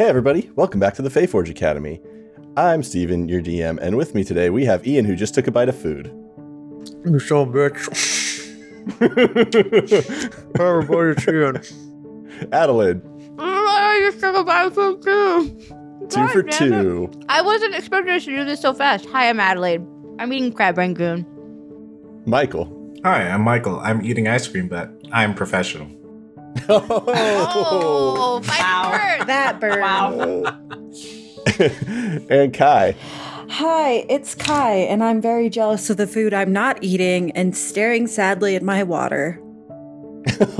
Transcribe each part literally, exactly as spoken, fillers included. Hey everybody, welcome back to the Faith Forge Academy. I'm Steven, your D M, and with me today we have Ian, who just took a bite of food. You so bitch. Everybody's Ian. Adelaide. I just took a bite of food too. Two God, for two. It. I wasn't expecting us to do this so fast. Hi, I'm Adelaide. I'm eating crab rangoon. Michael. Hi, I'm Michael. I'm eating ice cream, but I'm professional. Oh, oh wow. Burn. That burned. Wow. And Kai. Hi, it's Kai, and I'm very jealous of the food I'm not eating and staring sadly at my water.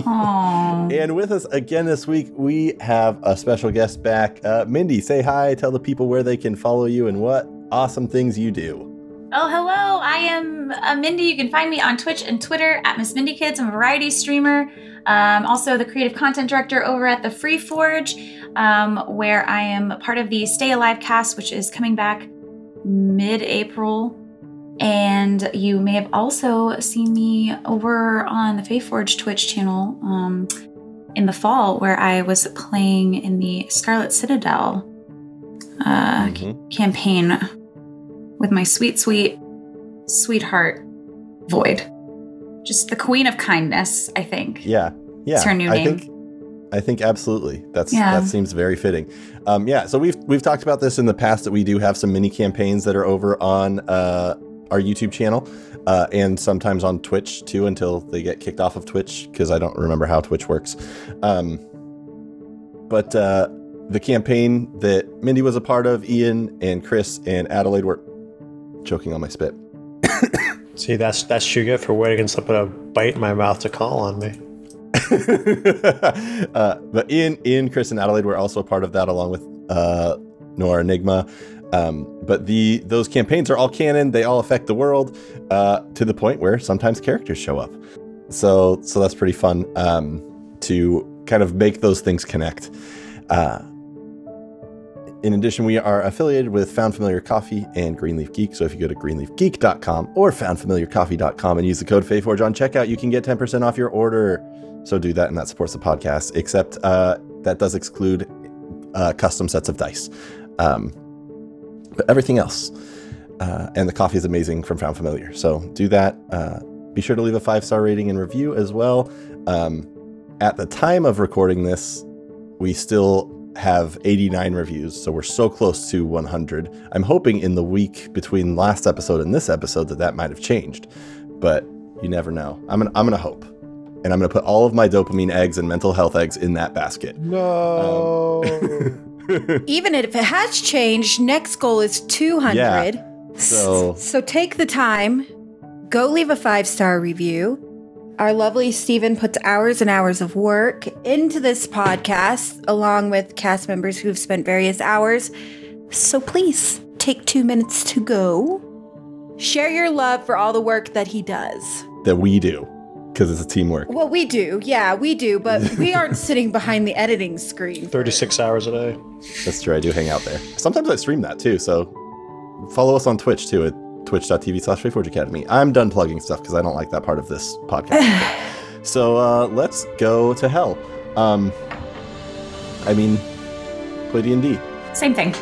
And with us again this week, we have a special guest back. Uh, Mindy, say hi, tell the people where they can follow you and what awesome things you do. Oh, hello. I am uh, Mindy. You can find me on Twitch and Twitter at Miss Mindy Kids. I'm a variety streamer. Um, also the creative content director over at the Free Forge, um, where I am part of the Stay Alive cast, which is coming back mid-April. And you may have also seen me over on the Faith Forge Twitch channel um, in the fall, where I was playing in the Scarlet Citadel uh, mm-hmm. campaign. With my sweet, sweet, sweetheart, Void. Just the queen of kindness, I think. Yeah, yeah. It's her new I name. Think, I think absolutely. That's yeah. That seems very fitting. Um, yeah, so we've we've talked about this in the past, that we do have some mini campaigns that are over on uh, our YouTube channel uh, and sometimes on Twitch too, until they get kicked off of Twitch, because I don't remember how Twitch works. Um, but uh, the campaign that Mindy was a part of, Ian and Chris and Adelaide were choking on my spit. See, that's that's you get for waiting and something to bite my mouth to call on me. uh, but Ian, Ian, Chris, and Adelaide were also a part of that, along with uh, Nora Enigma. Um, but the those campaigns are all canon; they all affect the world uh, to the point where sometimes characters show up. So, so that's pretty fun um, to kind of make those things connect. Uh, In addition, we are affiliated with Found Familiar Coffee and Greenleaf Geek. So if you go to greenleaf geek dot com or found familiar coffee dot com and use the code FayForge on checkout, you can get ten percent off your order. So do that, and that supports the podcast, except uh, that does exclude uh, custom sets of dice. Um, but everything else. Uh, and the coffee is amazing from Found Familiar. So do that. Uh, be sure to leave a five-star rating and review as well. Um, at the time of recording this, we still have eighty-nine reviews, so we're so close to one hundred. I'm hoping in the week between last episode and this episode that that might have changed, but you never know. I'm gonna, I'm gonna hope, and I'm gonna put all of my dopamine eggs and mental health eggs in that basket. No. Um, even if it has changed, next goal is two hundred. Yeah, so so take the time, go leave a five-star review. Our lovely Steven puts hours and hours of work into this podcast, along with cast members who've spent various hours. So please take two minutes to go. Share your love for all the work that he does. That we do, because it's a teamwork. Well, we do. Yeah, we do. But we aren't sitting behind the editing screen. thirty-six hours a day. That's true. I do hang out there. Sometimes I stream that, too. So follow us on Twitch, too. It, twitch.tv slash Free Forge Academy. I'm done plugging stuff because I don't like that part of this podcast. So uh, let's go to hell. Um, I mean, play D and D. Same thing.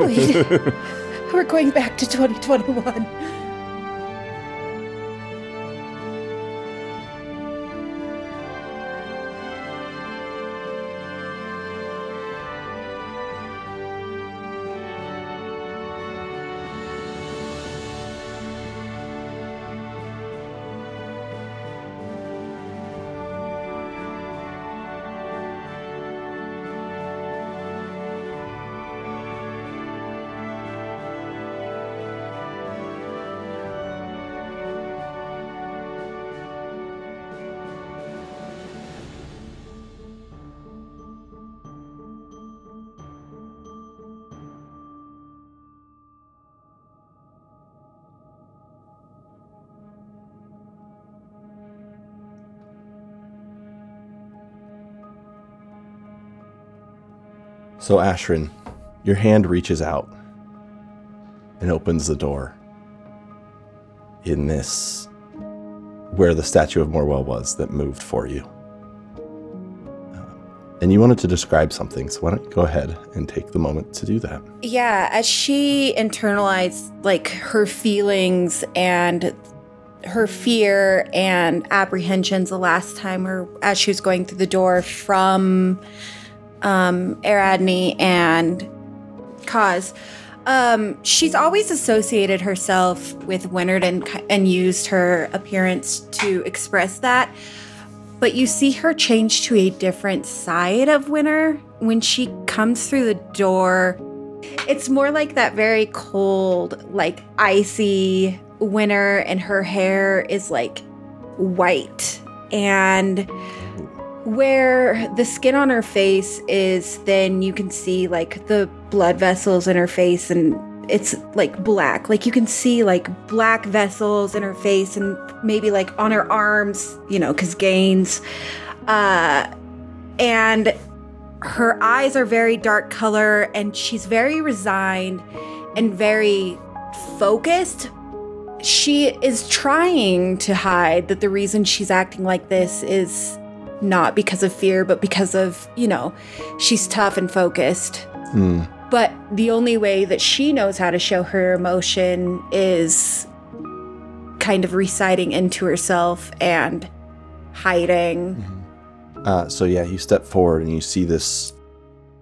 Wait, we're going back to twenty twenty-one. So Ashrin, your hand reaches out and opens the door in this, where the statue of Morwell was that moved for you. Uh, And you wanted to describe something, so why don't you go ahead and take the moment to do that. Yeah, as she internalized, like, her feelings and her fear and apprehensions the last time, or as she was going through the door from um, Ariadne and Kaz, um, she's always associated herself with Winard and, and used her appearance to express that. But you see her change to a different side of Winard when she comes through the door. It's more like that very cold, like icy Winter, and her hair is like white, and where the skin on her face is thin, you can see like the blood vessels in her face, and it's like black, like you can see like black vessels in her face and maybe like on her arms, you know, because gains, uh and her eyes are very dark color, and she's very resigned and very focused. She is trying to hide that the reason she's acting like this is not because of fear, but because of, you know, she's tough and focused. Mm. But the only way that she knows how to show her emotion is kind of reciting into herself and hiding. Mm-hmm. Uh, so, yeah, you step forward and you see this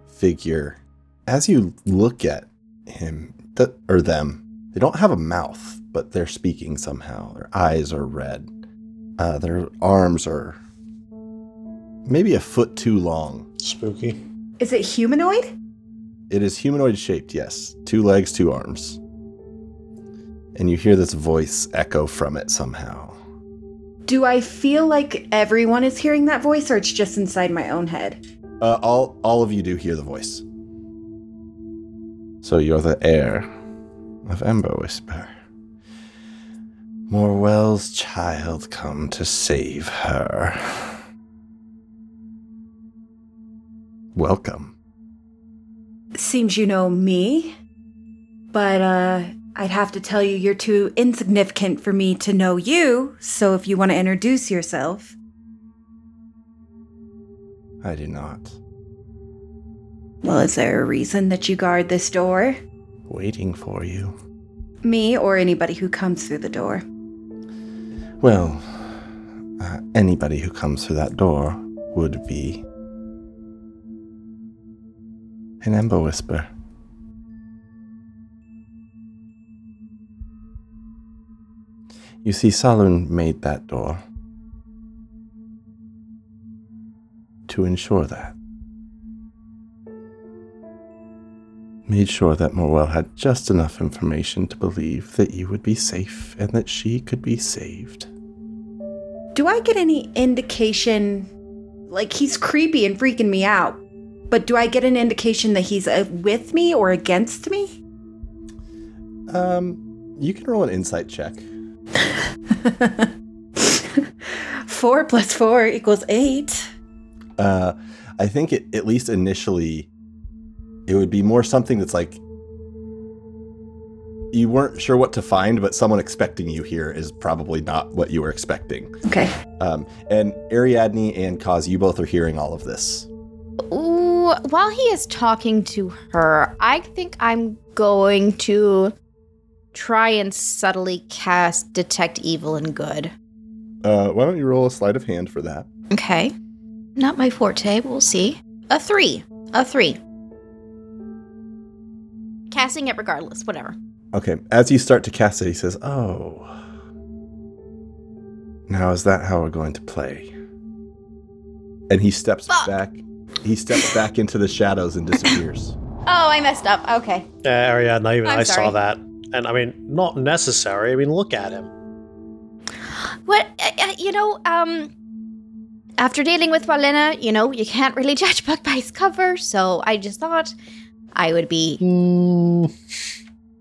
figure. As you look at him, th- or them, they don't have a mouth, but they're speaking somehow. Their eyes are red. Uh, their arms are maybe a foot too long. Spooky. Is it humanoid? It is humanoid shaped, yes. Two legs, two arms. And you hear this voice echo from it somehow. Do I feel like everyone is hearing that voice, or it's just inside my own head? Uh, all, all of you do hear the voice. So you're the heir of Ember Whisper. Morwell's child come to save her. Welcome. Seems you know me, but uh, I'd have to tell you you're too insignificant for me to know you, so if you want to introduce yourself. I do not. Well, is there a reason that you guard this door? Waiting for you. Me or anybody who comes through the door? Well, uh, anybody who comes through that door would be an Ember Whisper. You see, Solune made that door to ensure that. Made sure that Morwell had just enough information to believe that you would be safe and that she could be saved. Do I get any indication, like, he's creepy and freaking me out, but do I get an indication that he's uh, with me or against me? Um, you can roll an insight check. Four plus four equals eight. Uh, I think it, at least initially, it would be more something that's like, you weren't sure what to find, but someone expecting you here is probably not what you were expecting. Okay. Um, and Ariadne and Kaz, you both are hearing all of this. Ooh, while he is talking to her, I think I'm going to try and subtly cast Detect Evil and Good. Uh, why don't you roll a sleight of hand for that? Okay. Not my forte, but we'll see. A three. A three. Casting it regardless, whatever. Okay, as you start to cast it, he says, oh, now is that how we're going to play? And he steps Fuck. back he steps back into the shadows and disappears. Oh, I messed up, okay. Yeah, uh, Ariadne, even I'm I sorry. saw that. And I mean, not necessary, I mean, look at him. What, uh, you know, um, after dealing with Valena, you know, you can't really judge a book by its cover, so I just thought I would be mm.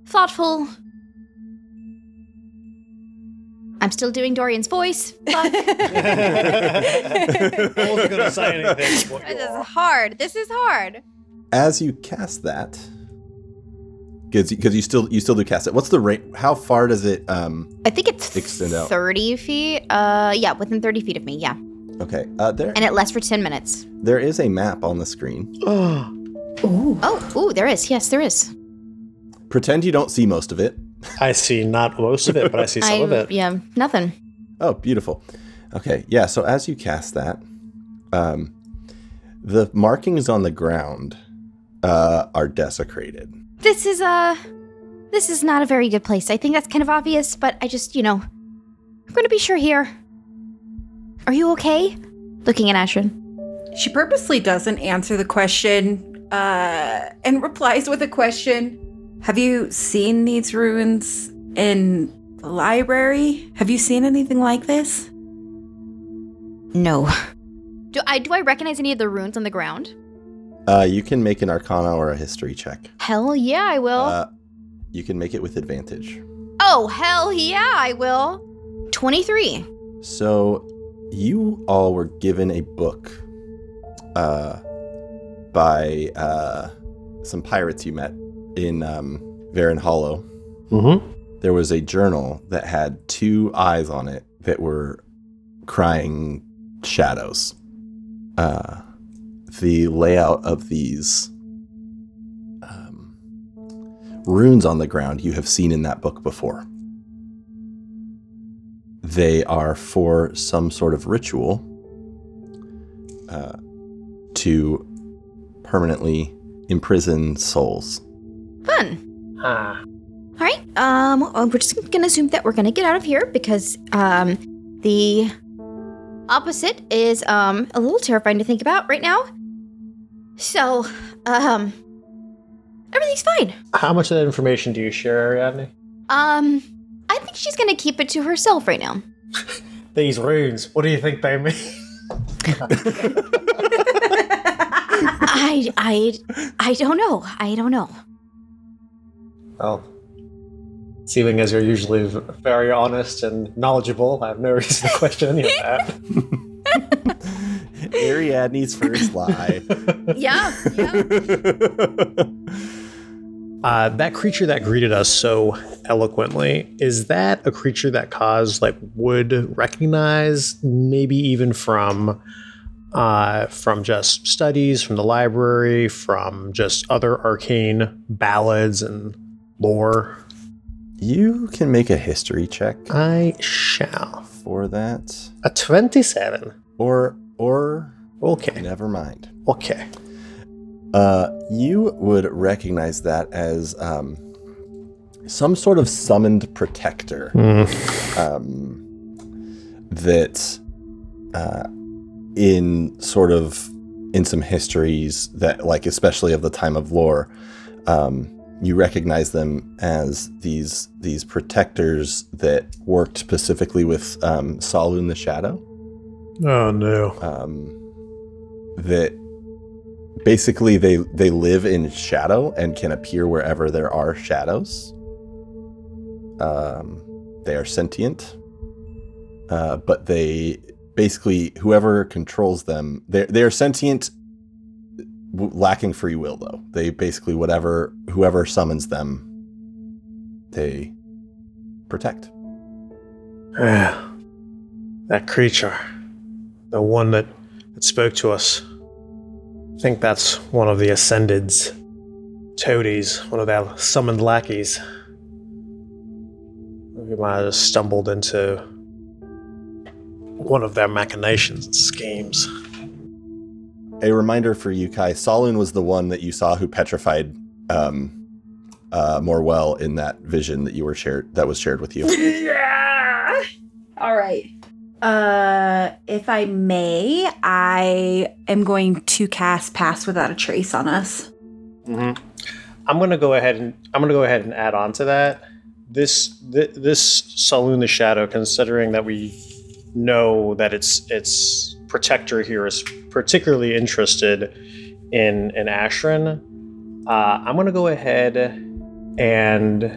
thoughtful. I'm still doing Dorian's voice. Fuck. I wasn't going to say anything. This is hard. This is hard. As you cast that, because you still you still do cast it. What's the rate? How far does it? Um, I think it's extend out? thirty feet. Uh, yeah, within thirty feet of me. Yeah. Okay. Uh, there. And it lasts for ten minutes. There is a map on the screen. Oh. Ooh. Oh, ooh, there is. Yes, there is. Pretend you don't see most of it. I see not most of it, but I see some I, of it. Yeah, nothing. Oh, beautiful. Okay, yeah, so as you cast that, um, the markings on the ground uh, are desecrated. This is a, this is not a very good place. I think that's kind of obvious, but I just, you know, I'm going to be sure here. Are you okay? Looking at Ashrin. She purposely doesn't answer the question uh, and replies with a question. Have you seen these ruins in the library? Have you seen anything like this? No. Do I do I recognize any of the runes on the ground? Uh, you can make an Arcana or a History check. Hell yeah, I will. Uh, you can make it with advantage. Oh, hell yeah, I will. twenty-three. So you all were given a book uh, by uh, some pirates you met in um, Varen Hollow. Mm-hmm. There was a journal that had two eyes on it that were crying shadows. Uh, the layout of these um, runes on the ground you have seen in that book before. They are for some sort of ritual uh, to permanently imprison souls. Fun. Huh. All right. Um, we're just going to assume that we're going to get out of here because um, the opposite is um, a little terrifying to think about right now. So, um, everything's fine. How much of that information do you share, Ariadne? Um, I think she's going to keep it to herself right now. These runes, what do you think they mean? I, I, I don't know. I don't know. Well, seeing as you're usually very honest and knowledgeable, I have no reason to question any of that. Ariadne's first lie. Yeah, yeah. Uh, that creature that greeted us so eloquently, is that a creature that Kaz like would recognize, maybe even from Uh, from just studies, from the library, from just other arcane ballads and lore? You can make a history check. I shall. For that. A twenty-seven. Or, or... Okay. Never mind. Okay. Uh, you would recognize that as um, some sort of summoned protector. Mm. Um, that... Uh, in sort of in some histories that, like, especially of the time of lore, um, you recognize them as these these protectors that worked specifically with um, Solune the Shadow. Oh no! Um, that basically they they live in shadow and can appear wherever there are shadows. Um, they are sentient, uh, but they. Basically, whoever controls them, they're, they're sentient, w- lacking free will, though. They basically, whatever, whoever summons them, they protect. Yeah. That creature, the one that, that spoke to us, I think that's one of the Ascended's toadies, one of their summoned lackeys. We might have just stumbled into one of their machinations and schemes. A reminder for you, Kai. Solune was the one that you saw who petrified um, uh, Morwell in that vision that you were shared. That was shared with you. Yeah. All right. Uh, if I may, I am going to cast Pass Without a Trace on us. Mm-hmm. I'm going to go ahead and I'm going to go ahead and add on to that. This th- this Solune the Shadow, considering that we know that its its protector here is particularly interested in in Ashrin. Uh, I'm going to go ahead and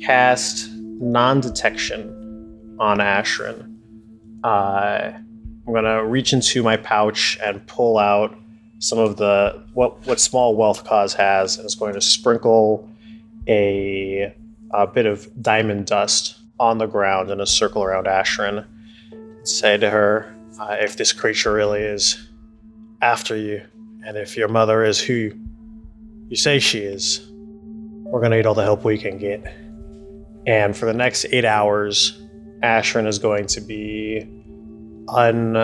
cast non-detection on Ashrin. Uh, I'm going to reach into my pouch and pull out some of the what what small wealth Kaz has, and it's going to sprinkle a a bit of diamond dust on the ground in a circle around Ashrin and say to her, uh, if this creature really is after you, and if your mother is who you say she is, we're going to need all the help we can get. And for the next eight hours, Ashrin is going to be un...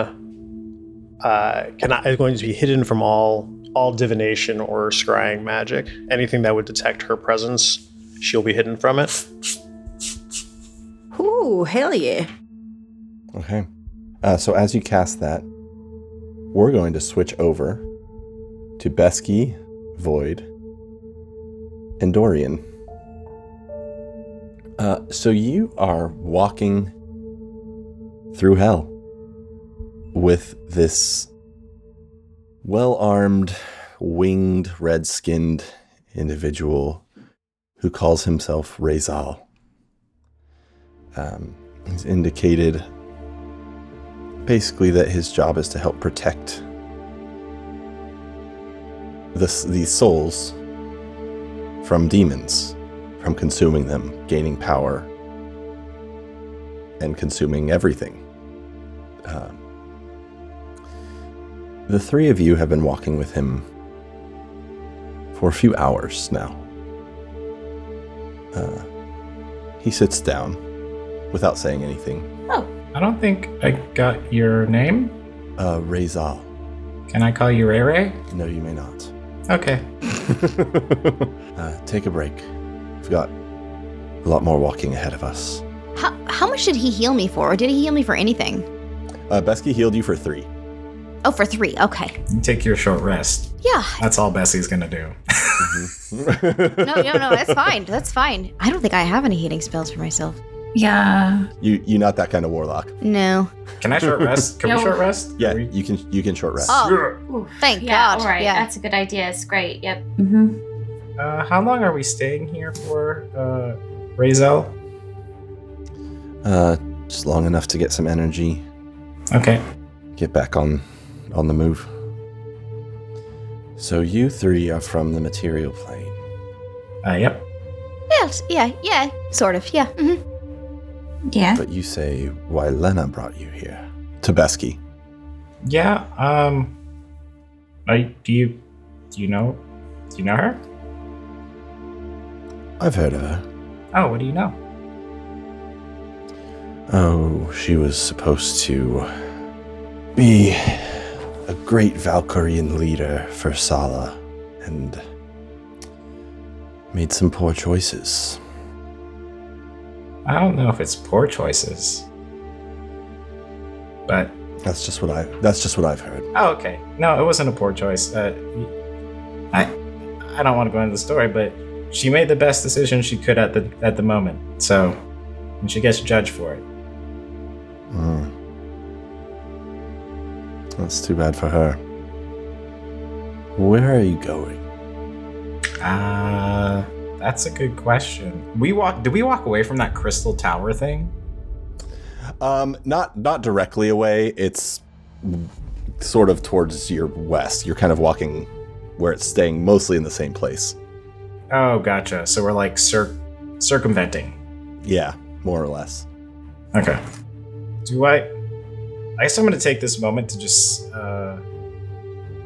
Uh, cannot, is going to be hidden from all all divination or scrying magic. Anything that would detect her presence, she'll be hidden from it. Ooh, hell yeah. Okay. Uh, so as you cast that, we're going to switch over to Besky, Void, and Dorian. Uh, so you are walking through hell with this well-armed, winged, red-skinned individual who calls himself Rezal. Um, he's indicated basically that his job is to help protect the, these souls from demons, from consuming them, gaining power, and consuming everything. Uh, The three of you have been walking with him for a few hours now. Uh, he sits down without saying anything. Oh. I don't think I got your name. Uh, Rezal. Can I call you Ray Ray? No, you may not. Okay. uh, take a break. We've got a lot more walking ahead of us. How, how much did he heal me for? Or did he heal me for anything? Uh, Besky healed you for three. Oh, for three. Okay. You take your short rest. Yeah. That's all Bessie's going to do. mm-hmm. no, no, no. That's fine. That's fine. I don't think I have any healing spells for myself. Yeah. You, you're not that kind of warlock. No. Can I short rest? Can no. we short rest? Yeah, we... you can You can short rest. Oh, Ooh, thank yeah, God. All right. Yeah. That's a good idea. It's great. Yep. Mm-hmm. Uh, how long are we staying here for, uh, Rezal? Uh, just long enough to get some energy. Okay. Get back on... on the move. So you three are from the material plane. Uh, yep. Yes, yeah, yeah, sort of, yeah. Mm-hmm. Yeah. But you say why Lena brought you here. To Besky. Yeah, um... I, do you... Do you know... Do you know her? I've heard of her. Oh, what do you know? Oh, she was supposed to be a great Valkyrian leader for Msala, and made some poor choices. I don't know if it's poor choices, but that's just what I that's just what I've heard. Oh, okay. No, it wasn't a poor choice. Uh, I I don't want to go into the story, but she made the best decision she could at the at the moment. So, and she gets judged for it. Mm. That's too bad for her. Where are you going? Uh, that's a good question. We walk. Did we walk away from that crystal tower thing? Um, not not directly away. It's sort of towards your west. You're kind of walking where it's staying, mostly in the same place. Oh, gotcha. So we're like cir- circumventing. Yeah, more or less. Okay. Do I? I guess I'm going to take this moment to just uh,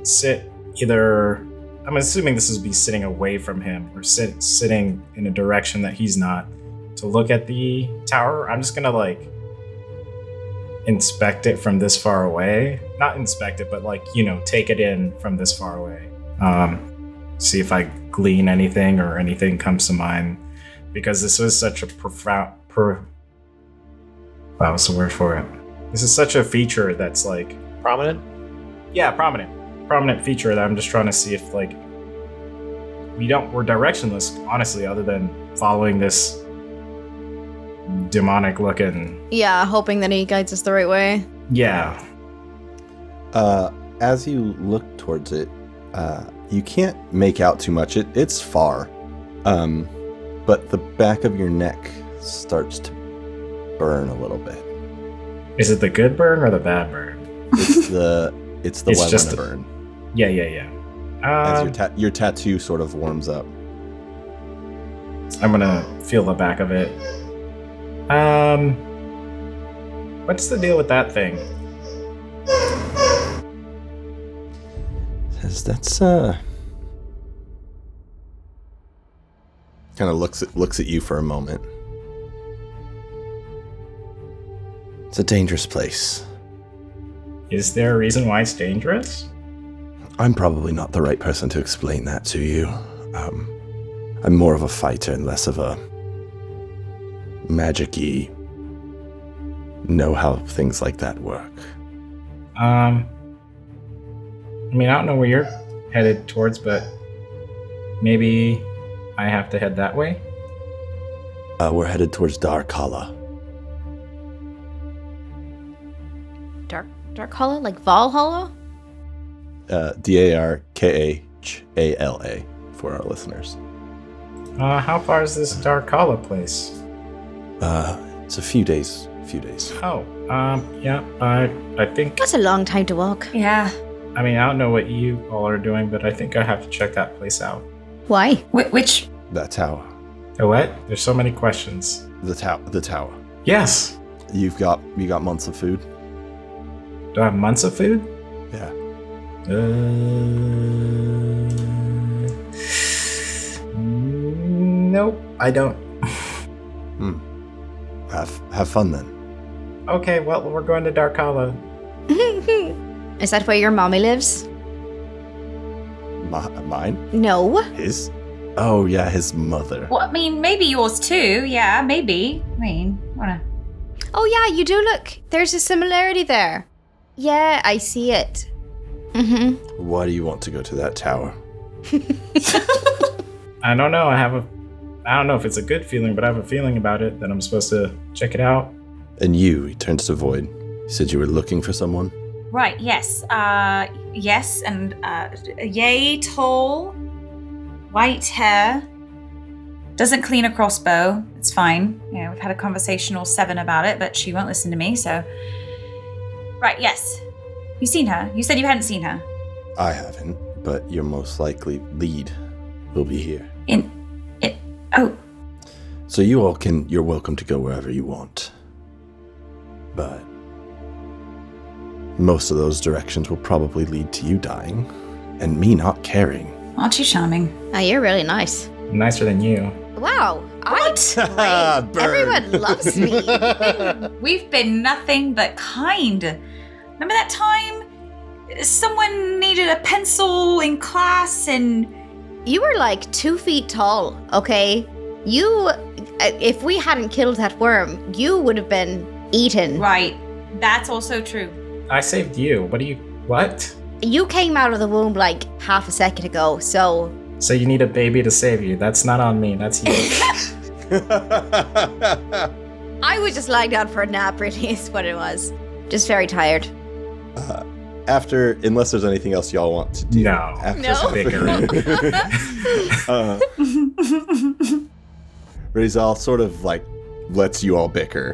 sit either... I'm assuming this would be sitting away from him or sit, sitting in a direction that he's not, to look at the tower. I'm just going to, like, inspect it from this far away. Not inspect it, but, like, you know, take it in from this far away. Um, see if I glean anything or anything comes to mind. Because this was such a profound... Per- wow, what's the word for it? This is such a feature that's like... Prominent? Yeah, prominent. Prominent feature that I'm just trying to see if, like... We don't... We're directionless, honestly, other than following this demonic looking... Yeah, hoping that he guides us the right way. Yeah. Uh, as you look towards it, uh, you can't make out too much. It, it's far. Um, but the back of your neck starts to burn a little bit. Is it the good burn or the bad burn? It's the it's the Valena burn. Yeah, yeah, yeah. Um, As your ta- your tattoo sort of warms up. I'm gonna feel the back of it. Um, what's the deal with that thing? because that's uh kind of looks at, looks at you for a moment. It's a dangerous place. Is there a reason why it's dangerous? I'm probably not the right person to explain that to you. Um, I'm more of a fighter and less of a magic-y, know how things like that work. Um, I mean, I don't know where you're headed towards, but maybe I have to head that way? Uh, we're headed towards Darkala. Dark Darkala? Like Valhalla? Uh, D A R K H A L A for our listeners. Uh, how far is this Darkala place? Uh, it's a few days. Few days. Oh, um, yeah. I, I think that's a long time to walk. Yeah. I mean, I don't know what you all are doing, but I think I have to check that place out. Why? Wh- which? The tower. The what? There's so many questions. The tower. The tower. Yes. You've got you got months of food. Do I have months of food? Yeah. Uh. Nope, I don't. Hmm. Have, have fun then. Okay, well, we're going to Darkala. Is that where your mommy lives? My, mine? No. His? Oh, yeah, his mother. Well, I mean, maybe yours too. Yeah, maybe. I mean, wanna... Oh, yeah, you do look. There's a similarity there. Yeah, I see it. Mm-hmm. Why do you want to go to that tower? I don't know. I have a... I don't know if it's a good feeling, but I have a feeling about it that I'm supposed to check it out. And you, he turns to Void. You said you were looking for someone? Right, yes. Uh, yes, and uh, yay tall, white hair, doesn't clean a crossbow. It's fine. You know, we've had a conversation all seven about it, but she won't listen to me, so... Right, yes. You've seen her. You said you hadn't seen her. I haven't, but your most likely lead will be here. In... Oh. So you all can, you're welcome to go wherever you want. But most of those directions will probably lead to you dying and me not caring. Aren't you charming? Oh, you're really nice. Nicer than you. Wow. What? I great. Everyone loves me. we've, we've been nothing but kind. Remember that time someone needed a pencil in class and... You were like two feet tall, okay? You, if we hadn't killed that worm, you would have been eaten. Right. That's also true. I saved you. What do you, what? You came out of the womb like half a second ago, so. So you need a baby to save you. That's not on me. That's you. I was just lying down for a nap, really, is what it was. Just very tired. Uh. After, unless there's anything else y'all want to do. No. After no. Bickering. uh, Rezal sort of like lets you all bicker.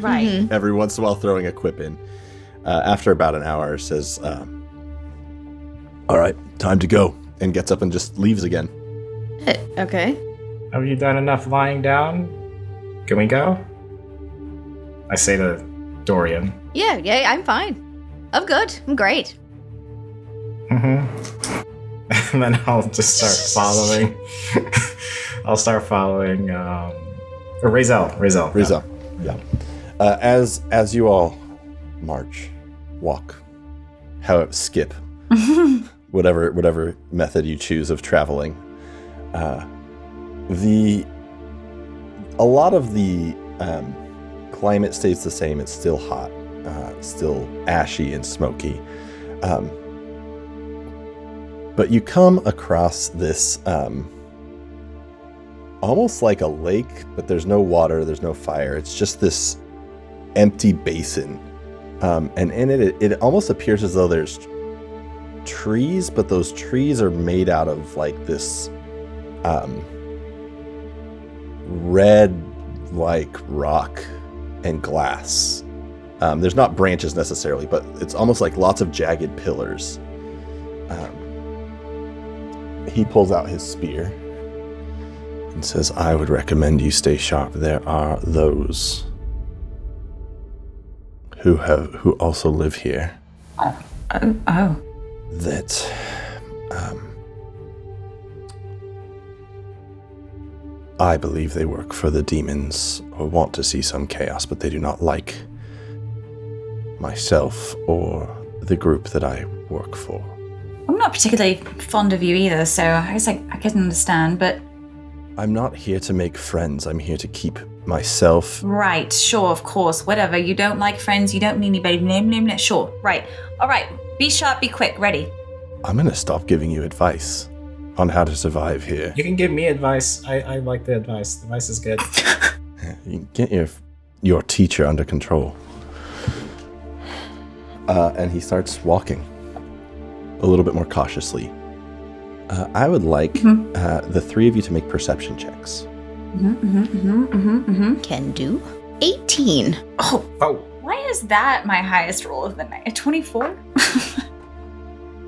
Right. Mm-hmm. Every once in a while throwing a quip in. Uh, after about an hour says, um, all right, time to go. And gets up and just leaves again. Uh, okay. Have you done enough lying down? Can we go? I say to Dorian. Yeah, yeah, I'm fine. I'm good. I'm great. Mm-hmm. And then I'll just start following. I'll start following. Um, or Rezal. Rezal. Rezal. Yeah. yeah. Uh, as as you all march, walk, how skip, whatever whatever method you choose of traveling, uh, the a lot of the um, climate stays the same. It's still hot. Uh, still ashy and smoky. Um, but you come across this um, almost like a lake, but there's no water, there's no fire. It's just this empty basin. Um, and in it, it, it almost appears as though there's trees, but those trees are made out of like this um, red-like rock and glass. Um, there's not branches necessarily, but it's almost like lots of jagged pillars. Um, he pulls out his spear and says, I would recommend you stay sharp. There are those who have who also live here. Oh, oh, oh. That I believe they work for the demons or want to see some chaos, but they do not like myself or the group that I work for. I'm not particularly fond of you either, so I guess I, I can understand, but... I'm not here to make friends. I'm here to keep myself... Right, sure, of course, whatever. You don't like friends, you don't need anybody. Name, name, name, sure, right. All right, be sharp, be quick, ready. I'm going to stop giving you advice on how to survive here. You can give me advice. I, I like the advice. The advice is good. You can get your, your teacher under control. Uh, and he starts walking a little bit more cautiously. Uh, I would like mm-hmm. uh, the three of you to make perception checks. Mm-hmm, mm-hmm, mm-hmm, mm-hmm. Can do. eighteen. Oh. oh. Why is that my highest roll of the night? A twenty-four?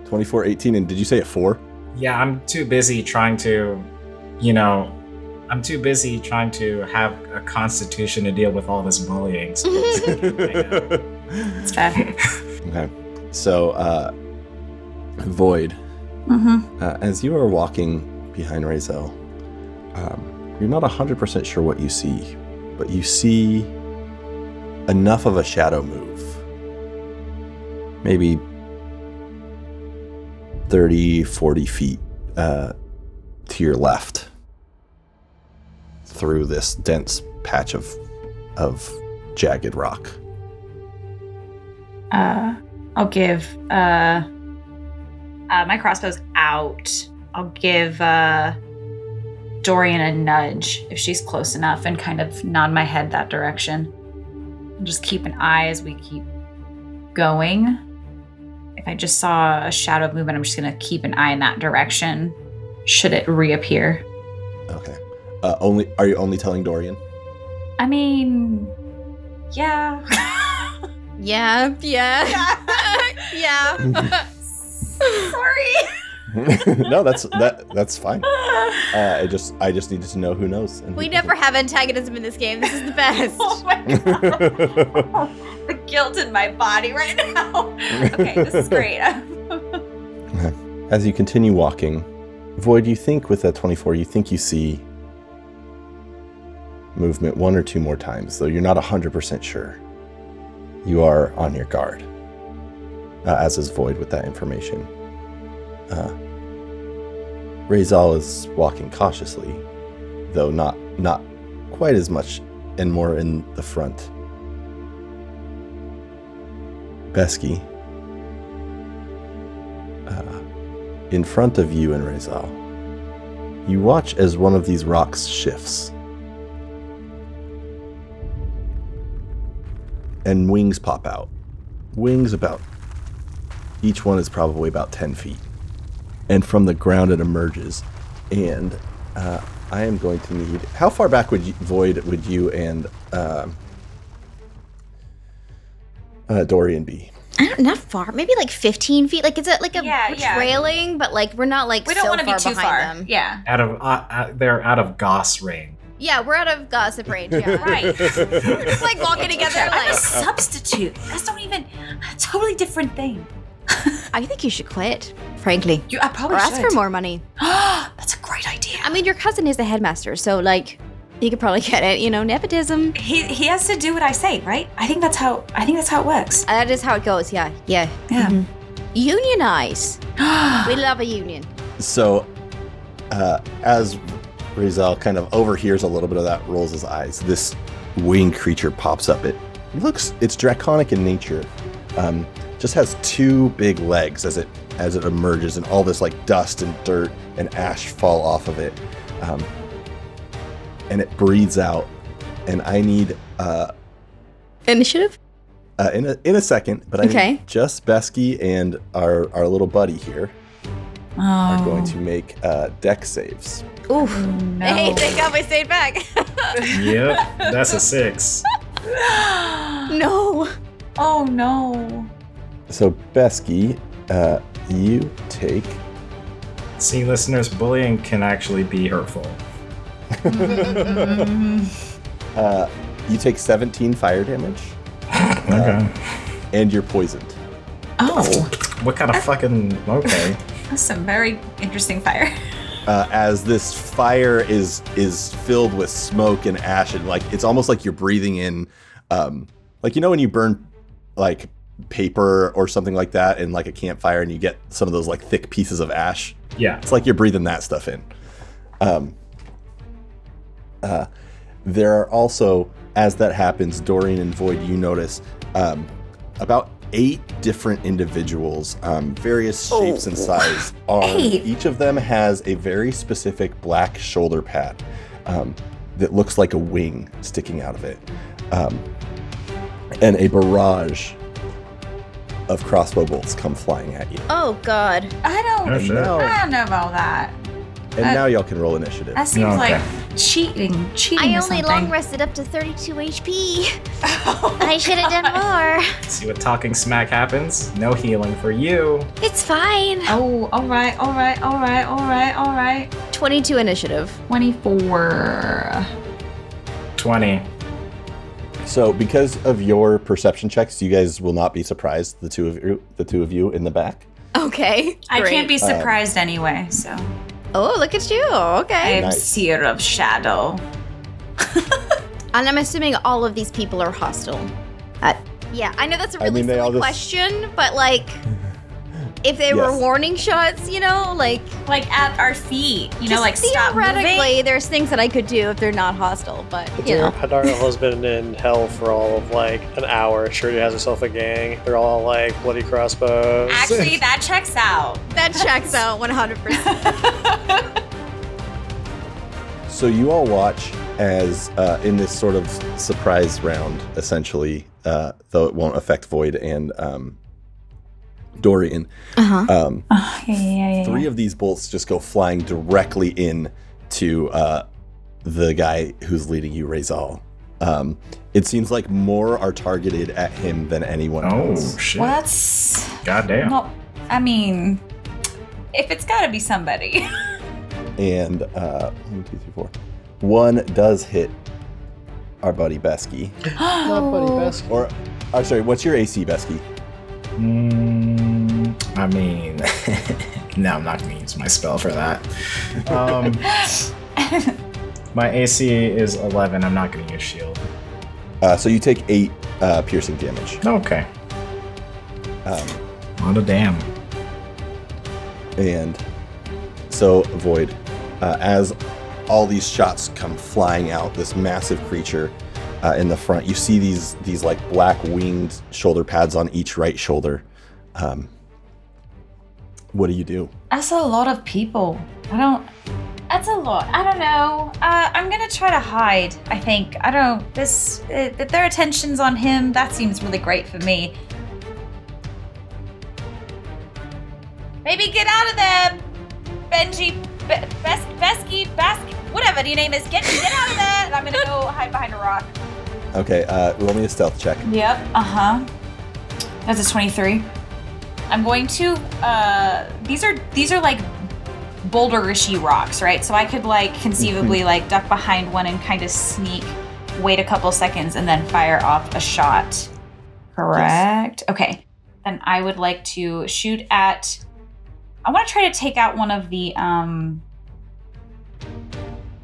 twenty-four, eighteen, and did you say a four? Yeah, I'm too busy trying to, you know, I'm too busy trying to have a constitution to deal with all this bullying. It's fair. Okay. So, uh, Void. Mm-hmm. Uh, as you are walking behind Rezal, um, you're not one hundred percent sure what you see, but you see enough of a shadow move. Maybe thirty, forty feet uh, to your left through this dense patch of of jagged rock. Uh, I'll give... Uh... Uh, my crossbow's out. I'll give uh, Dorian a nudge if she's close enough and kind of nod my head that direction. I'll just keep an eye as we keep going. If I just saw a shadow movement, I'm just going to keep an eye in that direction should it reappear. Okay. Uh, only are you only telling Dorian? I mean, yeah. yeah, yeah. yeah. yeah. Sorry. no, that's that. That's fine. Uh, I just, I just needed to know who knows. And we never have antagonism in this game. This is the best. Oh my god! The guilt in my body right now. Okay, this is great. As you continue walking, Void, you think with that twenty-four, you think you see movement one or two more times, though you're not a hundred percent sure. You are on your guard. Uh, as is Void with that information. Uh, Rezal is walking cautiously, though not not quite as much, and more in the front. Besky, uh, in front of you and Rezal, you watch as one of these rocks shifts and wings pop out. Wings about Each one is probably about ten feet. And from the ground it emerges. And uh, I am going to need... How far back would you, Void, would you and uh, uh, Dorian be? I don't, not far. Maybe like fifteen feet. Like it's a, like a yeah, yeah. trailing, but like we're not like we don't so far be too behind far. them. Yeah. Out of, uh, uh, they're out of Goss range. Yeah, we're out of gossip range, yeah. Right. We're just like walking together like... I'm a substitute. That's not even... A totally different thing. I think you should quit, frankly. You, I probably or should. Or ask for more money. That's a great idea. I mean, your cousin is the headmaster, so, like, he could probably get it. You know, nepotism. He he has to do what I say, right? I think that's how I think that's how it works. That is how it goes, yeah. Yeah. Yeah. Mm-hmm. Unionize. We love a union. So, uh, as Rezal kind of overhears a little bit of that, rolls his eyes, this winged creature pops up. It looks, it's draconic in nature. Um... Just has two big legs as it as it emerges, and all this like dust and dirt and ash fall off of it, um, and it breathes out. And I need uh, initiative uh, in a in a second, but I okay. need just Besky and our our little buddy here oh. are going to make uh, deck saves. Oof! No. Hey, thank God we stayed back. Yep, that's a six. No. Oh no. So, Besky, uh, you take... See, listeners, bullying can actually be hurtful. uh, you take seventeen fire damage. Okay. Uh, and you're poisoned. Oh. What kind of fucking... Okay. That's some very interesting fire. uh, as this fire is is filled with smoke and ash, and like it's almost like you're breathing in, um, like you know when you burn like paper or something like that in like a campfire, and you get some of those like thick pieces of ash. Yeah, it's like you're breathing that stuff in. Um, uh, there are also, as that happens, Dorian and Void, you notice um, about eight different individuals, um, various shapes oh. and size. Are, each of them has a very specific black shoulder pad um, that looks like a wing sticking out of it, um, and a barrage of crossbow bolts come flying at you. Oh God! I don't. That's know. It. I don't know about that. And uh, now y'all can roll initiative. That seems oh, okay. like cheating. Cheating. I only long rested up to thirty-two H P. Oh, I should have done more. See what talking smack happens. No healing for you. It's fine. Oh, all right, all right, all right, all right, all right. twenty-two initiative. twenty-four. twenty. So, because of your perception checks, you guys will not be surprised. The two of you, the two of you in the back. Okay. Great. I can't be surprised um, anyway. So. Oh, look at you. Okay. I'm nice. Seer of Shadow. And I'm assuming all of these people are hostile. Uh, yeah, I know that's a really I mean, silly just... question, but like, if they yes. were warning shots, you know, like... Like at our feet, you know, like stop moving. Theoretically, there's things that I could do if they're not hostile, but, but you know. Hadarno has been in hell for all of like an hour. Shuri has herself a gang. They're all like bloody crossbows. Actually, that checks out. That checks out one hundred percent. So you all watch as uh, in this sort of surprise round, essentially, uh, though it won't affect Void and... Um, Dorian, uh-huh. um, oh, yeah, yeah, yeah. three of these bolts just go flying directly in to uh, the guy who's leading you, Rezal. Um, it seems like more are targeted at him than anyone oh, else. Oh, shit. Well, that's... Goddamn. Well, I mean, if it's gotta be somebody. And, uh, one, two, three, four. One does hit our buddy Besky. Not buddy Besky. Or, oh, sorry, what's your A C, Besky? Mm, I mean, no, I'm not going to use my spell for that. Um, my A C is eleven. I'm not going to use shield. Uh, so you take eight uh, piercing damage. Okay. Um, what a damn. And so, Void, uh, as all these shots come flying out, this massive creature... Uh, in the front, you see these these like black winged shoulder pads on each right shoulder. Um, what do you do? That's a lot of people. I don't. That's a lot. I don't know. Uh, I'm gonna try to hide. I think. I don't. This. Uh, their attention's on him. That seems really great for me. Maybe get out of there, Benji. Be- Bes- Besky. Besky. Whatever your name is. Get get out of there. And I'm gonna go hide behind a rock. Okay, uh, roll me a stealth check. Yep, uh-huh. That's a twenty-three. I'm going to, uh, these are, these are like boulder-ishy rocks, right? So I could like conceivably mm-hmm. like duck behind one and kind of sneak, wait a couple seconds, and then fire off a shot. Correct? Yes. Okay. Then I would like to shoot at, I want to try to take out one of the, um...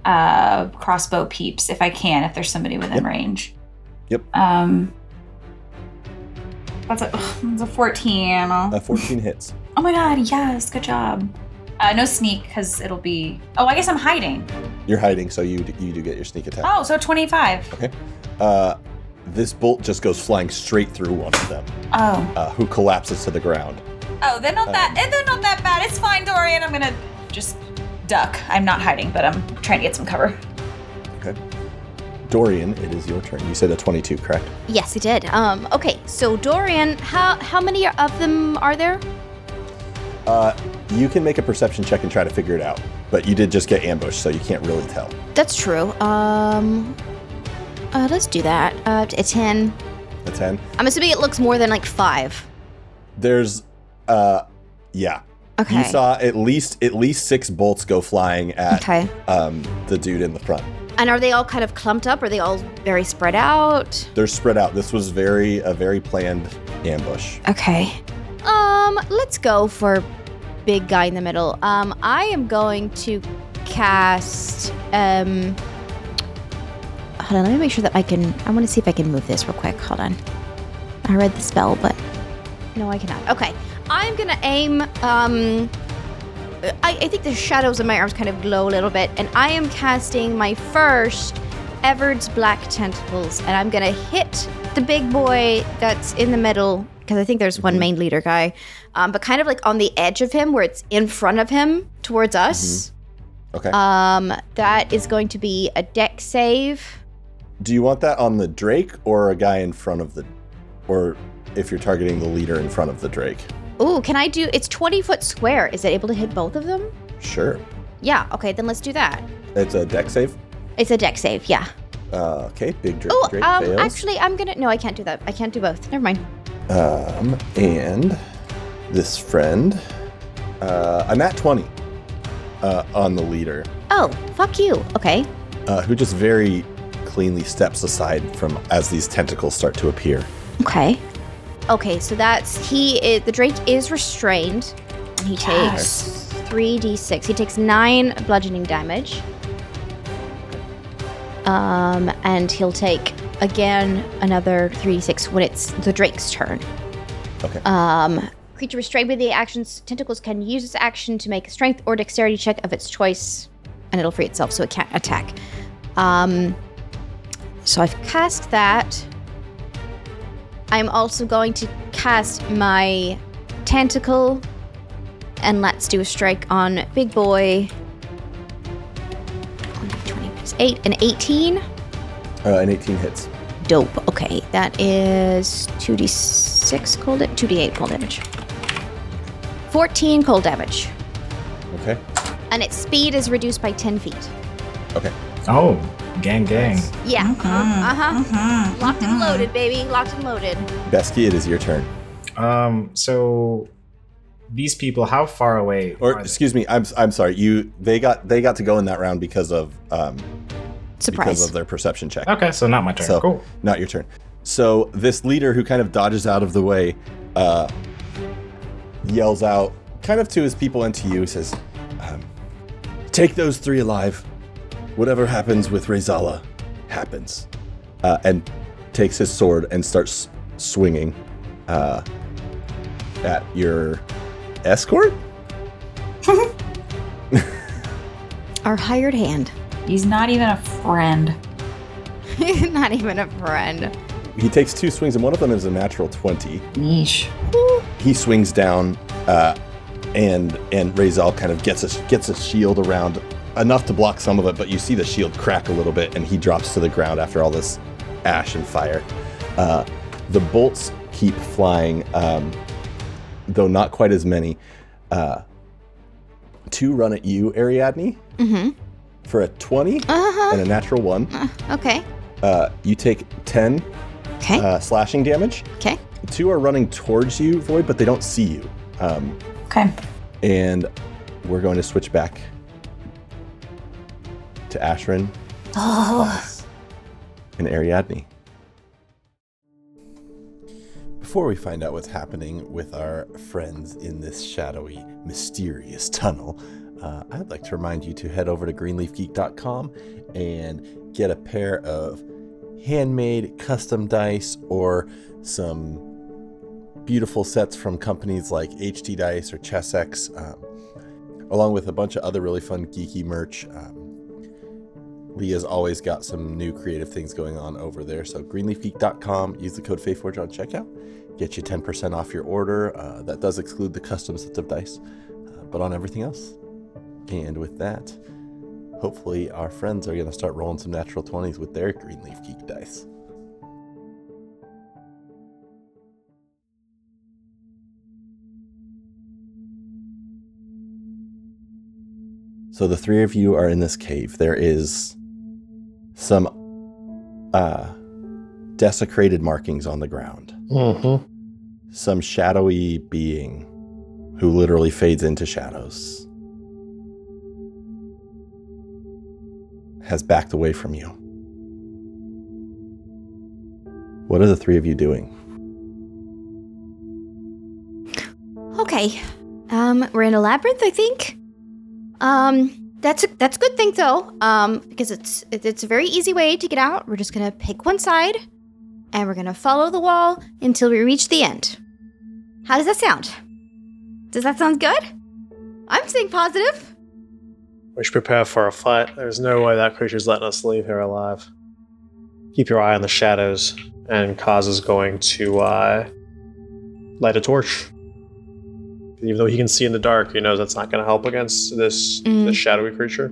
Uh, crossbow peeps if I can, if there's somebody within yep. range. Yep. Um, that's a, ugh, that's a fourteen. Uh, fourteen hits. Oh my god, yes, good job. Uh, no sneak, because it'll be... Oh, I guess I'm hiding. You're hiding, so you, you do get your sneak attack. Oh, so twenty-five. Okay. Uh, this bolt just goes flying straight through one of them. Oh. Uh, who collapses to the ground. Oh, they're not um, that... They're not that bad. It's fine, Dorian. I'm gonna just... duck. I'm not hiding, but I'm trying to get some cover. Okay. Dorian, it is your turn. You said a twenty-two, correct? Yes, I did. Um, okay, so Dorian, how how many of them are there? Uh, you can make a perception check and try to figure it out, but you did just get ambushed, so you can't really tell. That's true. Um, uh, let's do that. Uh, a ten. A ten? I'm assuming it looks more than like five. There's, uh, yeah. Okay. You saw at least at least six bolts go flying at okay. um, the dude in the front. And are they all kind of clumped up? Are they all very spread out? They're spread out. This was very a very planned ambush. Okay. Um, let's go for big guy in the middle. Um, I am going to cast... Um, hold on, let me make sure that I can... I want to see if I can move this real quick. Hold on. I read the spell, but... No, I cannot. Okay. I'm going to aim... Um, I, I think the shadows in my arms kind of glow a little bit, and I am casting my first Everard's Black Tentacles, and I'm going to hit the big boy that's in the middle, because I think there's one main leader guy, um, but kind of like on the edge of him, where it's in front of him, towards us. Mm-hmm. Okay. Um, that is going to be a dex save. Do you want that on the Drake, or a guy in front of the... Or if you're targeting the leader in front of the Drake? Ooh, can I do... It's twenty-foot square. Is it able to hit both of them? Sure. Yeah, okay, then let's do that. It's a dex save? It's a dex save, yeah. Uh, okay, big Drake, Ooh, Drake um, fails. Actually, I'm gonna... No, I can't do that. I can't do both. Never mind. Um, and this friend... Uh, I'm at twenty uh, on the leader. Oh, fuck you. Okay. Uh, who just very cleanly steps aside from as these tentacles start to appear. Okay. Okay, so that's, he is, the Drake is restrained, and he yes. takes three d six. He takes nine bludgeoning damage. Um, and he'll take, again, another three d six when it's the Drake's turn. Okay. Um, creature restrained by the actions, tentacles can use its action to make a strength or dexterity check of its choice, and it'll free itself, so it can't attack. Um, so I've cast that. I'm also going to cast my tentacle, and let's do a strike on Big Boy. twenty plus eight, an eighteen. Uh, an eighteen hits. Dope, okay. That is two d six cold damage, two d eight cold damage. fourteen cold damage. Okay. And its speed is reduced by ten feet. Okay. Oh. Gang, gang. Yeah. Okay. Uh-huh. Uh-huh. Locked and loaded, baby. Locked and loaded. Besky, it is your turn. Um. So, these people, how far away? Or are excuse they? me, I'm I'm sorry. You they got they got to go in that round because of um, surprise because of their perception check. Okay, so not my turn. So, cool. Not your turn. So this leader who kind of dodges out of the way, uh, yells out, kind of to his people and to you, says, um, "Take those three alive. Whatever happens with Rezala happens," uh, and takes his sword and starts swinging uh, at your escort? Our hired hand. He's not even a friend. Not even a friend. He takes two swings, and one of them is a natural twenty. Yeesh. He swings down, uh, and and Rezal kind of gets a, gets a shield around, enough to block some of it, but you see the shield crack a little bit, and he drops to the ground after all this ash and fire. Uh, the bolts keep flying, um, though not quite as many. Uh, two run at you, Ariadne, mm-hmm. for a twenty uh-huh. and a natural one. Uh, okay. Uh, you take ten okay. uh, slashing damage. Okay. Two are running towards you, Void, but they don't see you. Um, okay. And we're going to switch back to Ashrin, oh. and Ariadne. Before we find out what's happening with our friends in this shadowy, mysterious tunnel, uh, I'd like to remind you to head over to greenleaf geek dot com and get a pair of handmade custom dice or some beautiful sets from companies like H T Dice or ChessX, um, along with a bunch of other really fun geeky merch. Um, Leah's always got some new creative things going on over there. So greenleaf geek dot com, use the code Faith Forge on checkout. Get you ten percent off your order. Uh, that does exclude the custom sets of dice, uh, but on everything else. And with that, hopefully our friends are going to start rolling some natural twenties with their Greenleaf Geek dice. So the three of you are in this cave. There is some uh, desecrated markings on the ground. Mm-hmm. Some shadowy being who literally fades into shadows has backed away from you. What are the three of you doing? Okay. Um, we're in a labyrinth, I think. Um, that's a, that's a good thing though. Um, because it's it's a very easy way to get out. We're just gonna pick one side, and we're gonna follow the wall until we reach the end. How does that sound? Does that sound good? I'm staying positive. We should prepare for a fight. There's no way that creature's letting us leave here alive. Keep your eye on the shadows, and Kaz is going to uh, light a torch. Even though he can see in the dark, he knows that's not going to help against this, mm. this shadowy creature.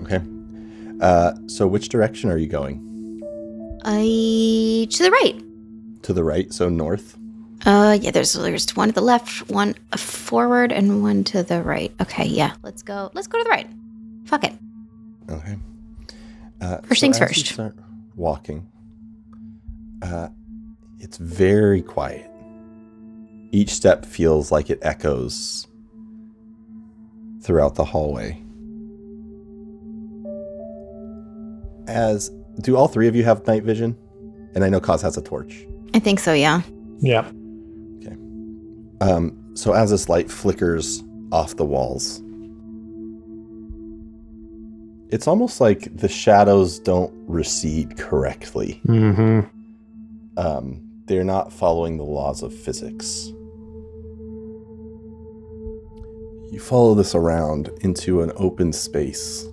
Okay. Uh, so which direction are you going? I to the right. To the right, so north? Uh, yeah, there's there's one to the left, one forward, and one to the right. Okay, yeah, let's go. Let's go to the right. Fuck it. Okay. Uh, first so things first. You start walking. Uh, it's very quiet. Each step feels like it echoes throughout the hallway. As do all three of you have night vision? And I know Kaz has a torch. I think so. Yeah. Yeah. Um, so as this light flickers off the walls, it's almost like the shadows don't recede correctly. Mm-hmm. Um, they're not following the laws of physics. You follow this around into an open space.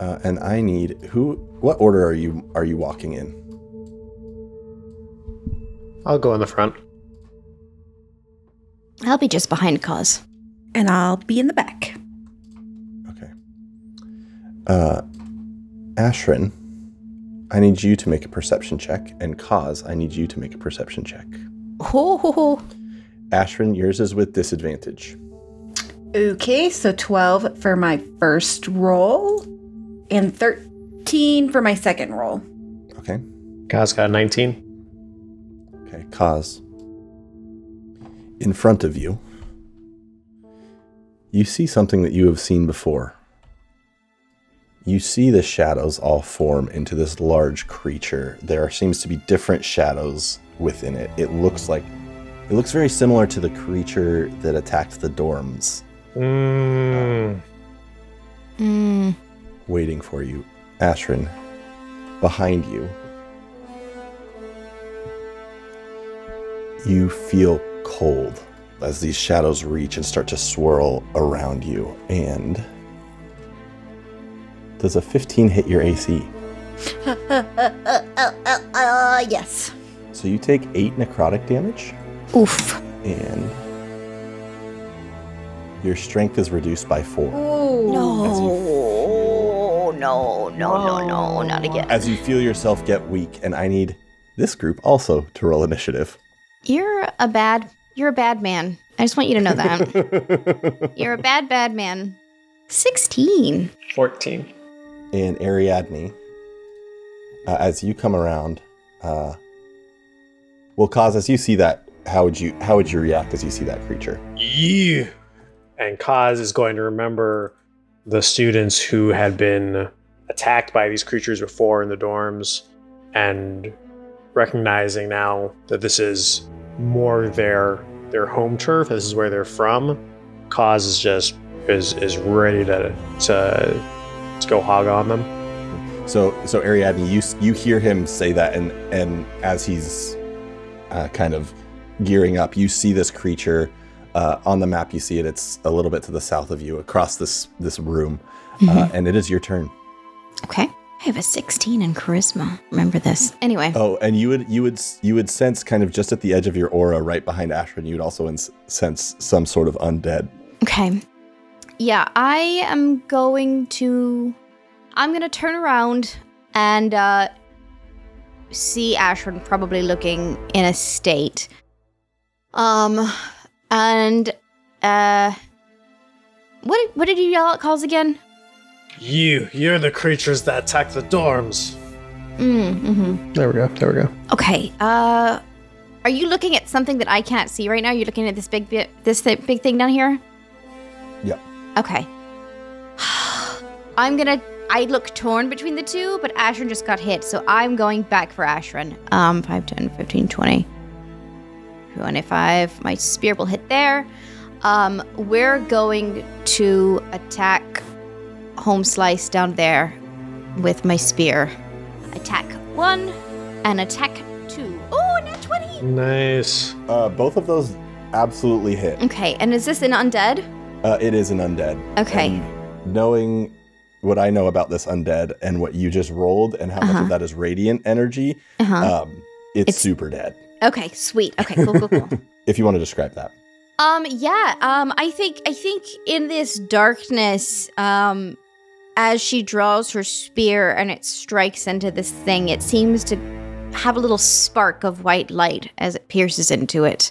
Uh, and I need who? What order are you are you walking in? I'll go in the front. I'll be just behind Kaz. And I'll be in the back. Okay. Uh, Ashrin, I need you to make a perception check. And Kaz, I need you to make a perception check. Ho, ho, ho. Ashrin, yours is with disadvantage. Okay, so twelve for my first roll. And thirteen for my second roll. Okay. Kaz got a nineteen. Okay, Kaz. In front of you, you see something that you have seen before. You see the shadows all form into this large creature. There seems to be different shadows within it. It looks like it looks very similar to the creature that attacked the dorms. Mm. Uh, mm. Waiting for you, Ashrin, behind you. You feel cold as these shadows reach and start to swirl around you. And does a fifteen hit your A C? Uh, uh, uh, uh, uh, uh, yes. So you take eight necrotic damage. Oof. And your strength is reduced by four. Oh, no. Feel, no, no, no, no, not again. As you feel yourself get weak, and I need this group also to roll initiative. You're a bad, you're a bad man. I just want you to know that. You're a bad, bad man. sixteen. fourteen. And Ariadne, uh, as you come around, uh, well, Kaz, as you see that, how would you, how would you react as you see that creature? Yeah. And Kaz is going to remember the students who had been attacked by these creatures before in the dorms, and recognizing now that this is more their their home turf, this is where they're from, Kaz is just is is ready to to, to go hog on them. So so Ariadne, you you hear him say that, and and as he's uh, kind of gearing up, you see this creature uh, on the map. You see it; it's a little bit to the south of you, across this this room, mm-hmm. uh, and it is your turn. Okay. I have a sixteen in charisma. Remember this. Anyway. Oh, and you would you would you would sense kind of just at the edge of your aura, right behind Ashrin, you would also ins- sense some sort of undead. Okay. Yeah, I am going to. I'm going to turn around and uh, see Ashrin probably looking in a state. Um, and uh, what what did you yell at Kaz again? You, you're the creatures that attack the dorms. Mm, mm-hmm. There we go, there we go. Okay, uh, are you looking at something that I can't see right now? You're looking at this big bit, this th- big thing down here? Yeah. Okay. I'm gonna, I look torn between the two, but Ashrin just got hit, so I'm going back for Ashrin. Um, five, ten, fifteen, twenty. two hundred five. My spear will hit there. Um, we're going to attack Home Slice down there with my spear. Attack one and attack two. Oh, nat twenty! Nice. Uh, both of those absolutely hit. Okay, and is this an undead? Uh, it is an undead. Okay. And knowing what I know about this undead and what you just rolled and how uh-huh. much of that is radiant energy, uh-huh. um, it's, it's super dead. Okay, sweet. Okay, cool, cool, cool. If you want to describe that. Um, yeah, um, I think, I think in this darkness, um, as she draws her spear and it strikes into this thing, it seems to have a little spark of white light as it pierces into it,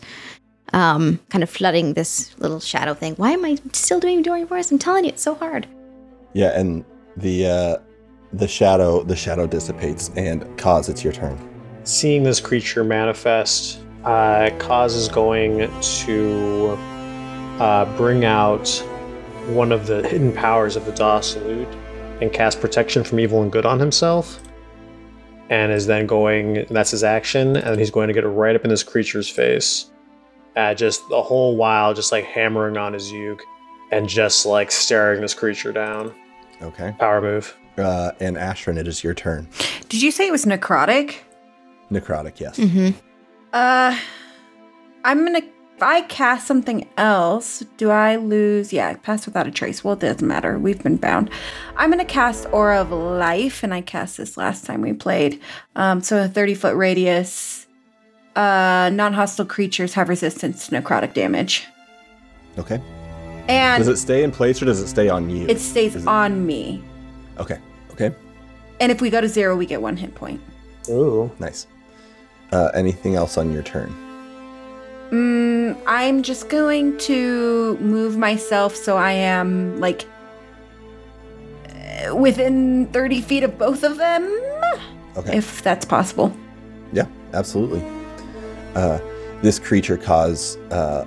um, kind of flooding this little shadow thing. Why am I still doing Dorian Forest? I'm telling you, it's so hard. Yeah, and the, uh, the shadow, the shadow dissipates, and Kaz, it's your turn. Seeing this creature manifest, Uh, Kaz is going to uh, bring out one of the hidden powers of the Da Salute and cast Protection from Evil and Good on himself. And is then going, that's his action, and then he's going to get right up in this creature's face. Uh, just the whole while, just like hammering on his uke and just like staring this creature down. Okay. Power move. Uh, and Ashrin, it is your turn. Did you say it was necrotic? Necrotic, yes. Mm-hmm. Uh, I'm gonna, if I cast something else, do I lose, yeah, pass without a trace. Well, it doesn't matter. We've been bound. I'm gonna cast Aura of Life, and I cast this last time we played. Um, so a thirty-foot radius, uh, non-hostile creatures have resistance to necrotic damage. Okay. And does it stay in place, or does it stay on you? It stays it- on me. Okay, okay. And if we go to zero, we get one hit point. Ooh, nice. Uh, anything else on your turn? Mm, I'm just going to move myself so I am, like, within thirty feet of both of them. Okay. If that's possible. Yeah, absolutely. Uh, this creature, Kaz, uh,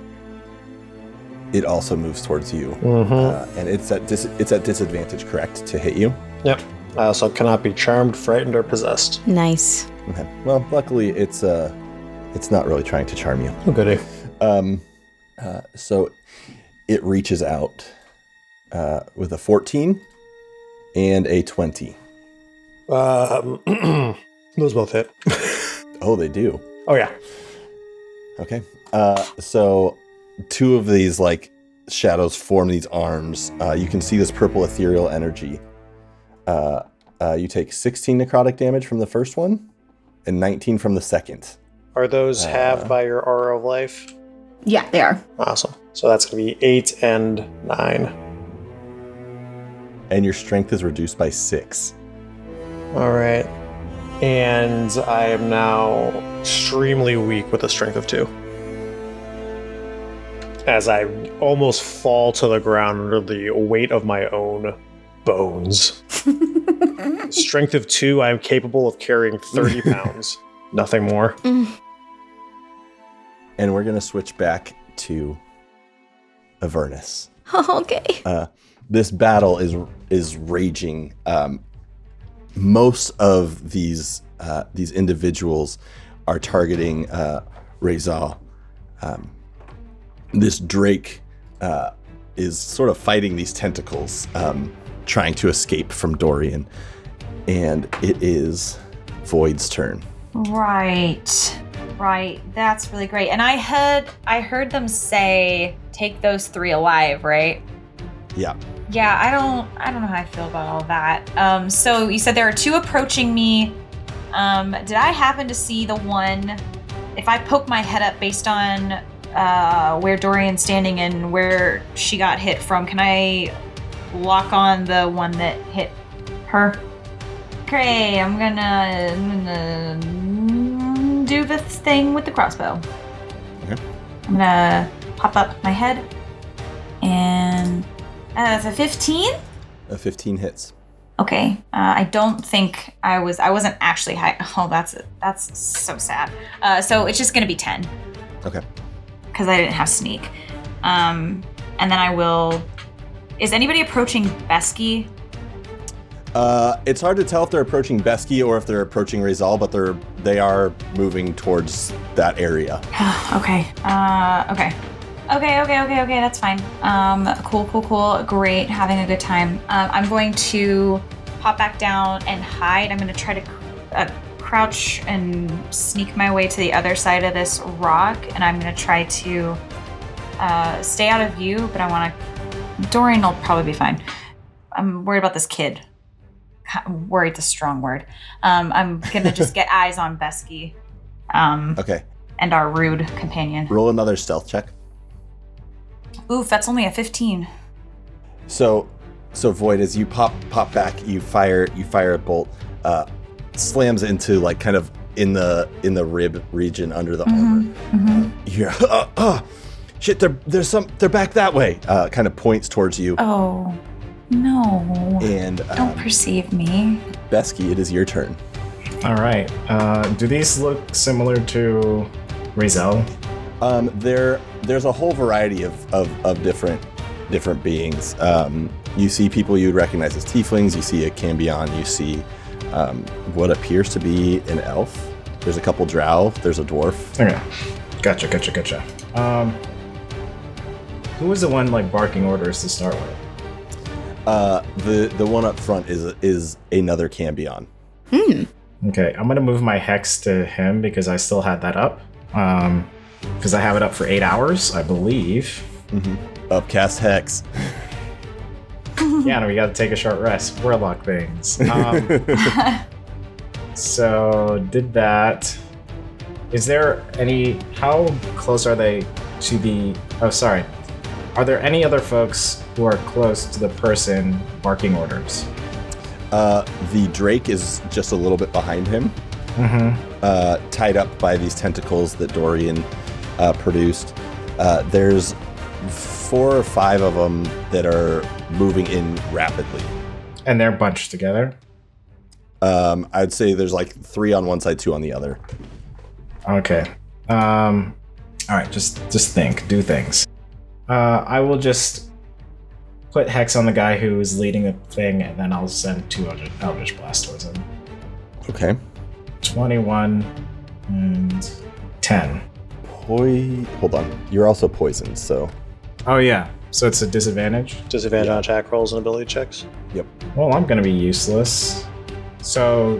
it also moves towards you. Mm-hmm. Uh, and it's at, dis- it's at disadvantage, correct, to hit you? Yep. I also cannot be charmed, frightened, or possessed. Nice. Okay. Well, luckily, it's uh, it's not really trying to charm you. Oh, goody. Um, uh, so it reaches out uh, with a fourteen and a twenty. Um, those both hit. Oh, they do. Oh, yeah. Okay. Uh, so two of these, like, shadows form these arms. Uh, you can see this purple ethereal energy. Uh, uh, you take sixteen necrotic damage from the first one. And nineteen from the second. Are those uh, halved by your Aura of Life? Yeah, they are. Awesome. So that's going to be eight and nine. And your strength is reduced by six. All right. And I am now extremely weak with a strength of two. As I almost fall to the ground under the weight of my own bones. Strength of two, I am capable of carrying thirty pounds. Nothing more. Mm. And we're going to switch back to Avernus. Oh, okay. Uh, this battle is is raging. Um, most of these uh, these individuals are targeting uh, Rezal. Um, this Drake uh, is sort of fighting these tentacles, um, trying to escape from Dorian. And it is Void's turn. Right. Right. That's really great. And I heard I heard them say take those three alive, right? Yeah. Yeah, I don't I don't know how I feel about all that. Um so you said there are two approaching me. Um did I happen to see the one, if I poke my head up based on uh where Dorian's standing and where she got hit from, can I lock on the one that hit her? Okay, I'm gonna, I'm gonna do this thing with the crossbow. Okay. I'm gonna pop up my head, and uh, it's a fifteen. A fifteen hits. Okay, uh, I don't think I was, I wasn't actually high. Oh, that's that's so sad. Uh, so it's just gonna be ten. Okay. Because I didn't have sneak. Um, and then I will. Is anybody approaching Besky? Uh, it's hard to tell if they're approaching Besky or if they're approaching Rezal, but they're they are moving towards that area. okay. Uh, okay. Okay. Okay. Okay. Okay. That's fine. Um, cool. Cool. Cool. Great. Having a good time. Um, I'm going to pop back down and hide. I'm going to try to uh, crouch and sneak my way to the other side of this rock, and I'm going to try to uh, stay out of view. But I want to. Dorian will probably be fine. I'm worried about this kid. I'm worried's a strong word. Um, I'm going to just get eyes on Besky. Um, okay. And our rude companion. Roll another stealth check. Oof, that's only a fifteen. So, so Void, as you pop pop back, you fire you fire a bolt, uh, slams into like kind of in the in the rib region under the mm-hmm, armor. Mm-hmm. Uh, you're, oh, oh, shit, they're there's some they're back that way. Uh, kind of points towards you. Oh. No. And um, don't perceive me. Besky, it is your turn. All right. Uh, do these look similar to Rezal? Um, there, there's a whole variety of, of, of different different beings. Um, you see people you'd recognize as tieflings. You see a Cambion. You see um, what appears to be an elf. There's a couple drow. There's a dwarf. Okay. Gotcha, gotcha, gotcha. Um, who was the one like barking orders to start with? Uh, the the one up front is is another Cambion. Hmm. Okay, I'm gonna move my hex to him because I still had that up. Um, because I have it up for eight hours, I believe. Mm-hmm. Upcast hex. Yeah, no, we gotta take a short rest. Warlock things. Um, so did that. Is there any? How close are they to the? Oh, sorry. Are there any other folks who are close to the person barking orders? Uh, the Drake is just a little bit behind him, mm-hmm. uh, tied up by these tentacles that Dorian uh, produced. Uh, there's four or five of them that are moving in rapidly. And they're bunched together? Um, I'd say there's like three on one side, two on the other. Okay. Um, all right, just, just think, do things. Uh, I will just put hex on the guy who is leading the thing, and then I'll send two Eldritch Blasts towards him. Okay. twenty-one and ten. Poi. Hold on. You're also poisoned, so. Oh yeah. So it's a disadvantage. Disadvantage yeah. on attack rolls and ability checks. Yep. Well, I'm gonna be useless. So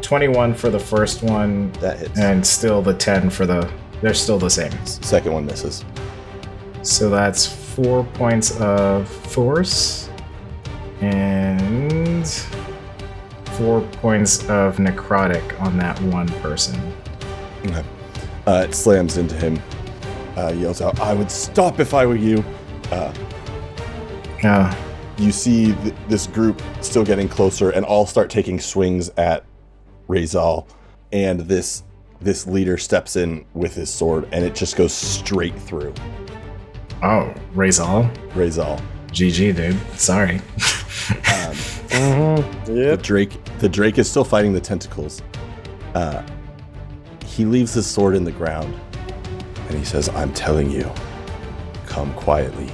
twenty-one for the first one. That hits. And still the ten for the. They're still the same. Second one misses. So that's four points of force and four points of necrotic on that one person. Okay. Uh, it slams into him, uh, yells out, "I would stop if I were you." Uh, uh. You see th- this group still getting closer and all start taking swings at Rezal, and this this leader steps in with his sword and it just goes straight through. Oh, Rezal. Rezal. G G, dude. Sorry. um, mm-hmm. Yep. The Drake. The Drake is still fighting the tentacles. Uh, he leaves his sword in the ground, and he says, "I'm telling you, come quietly."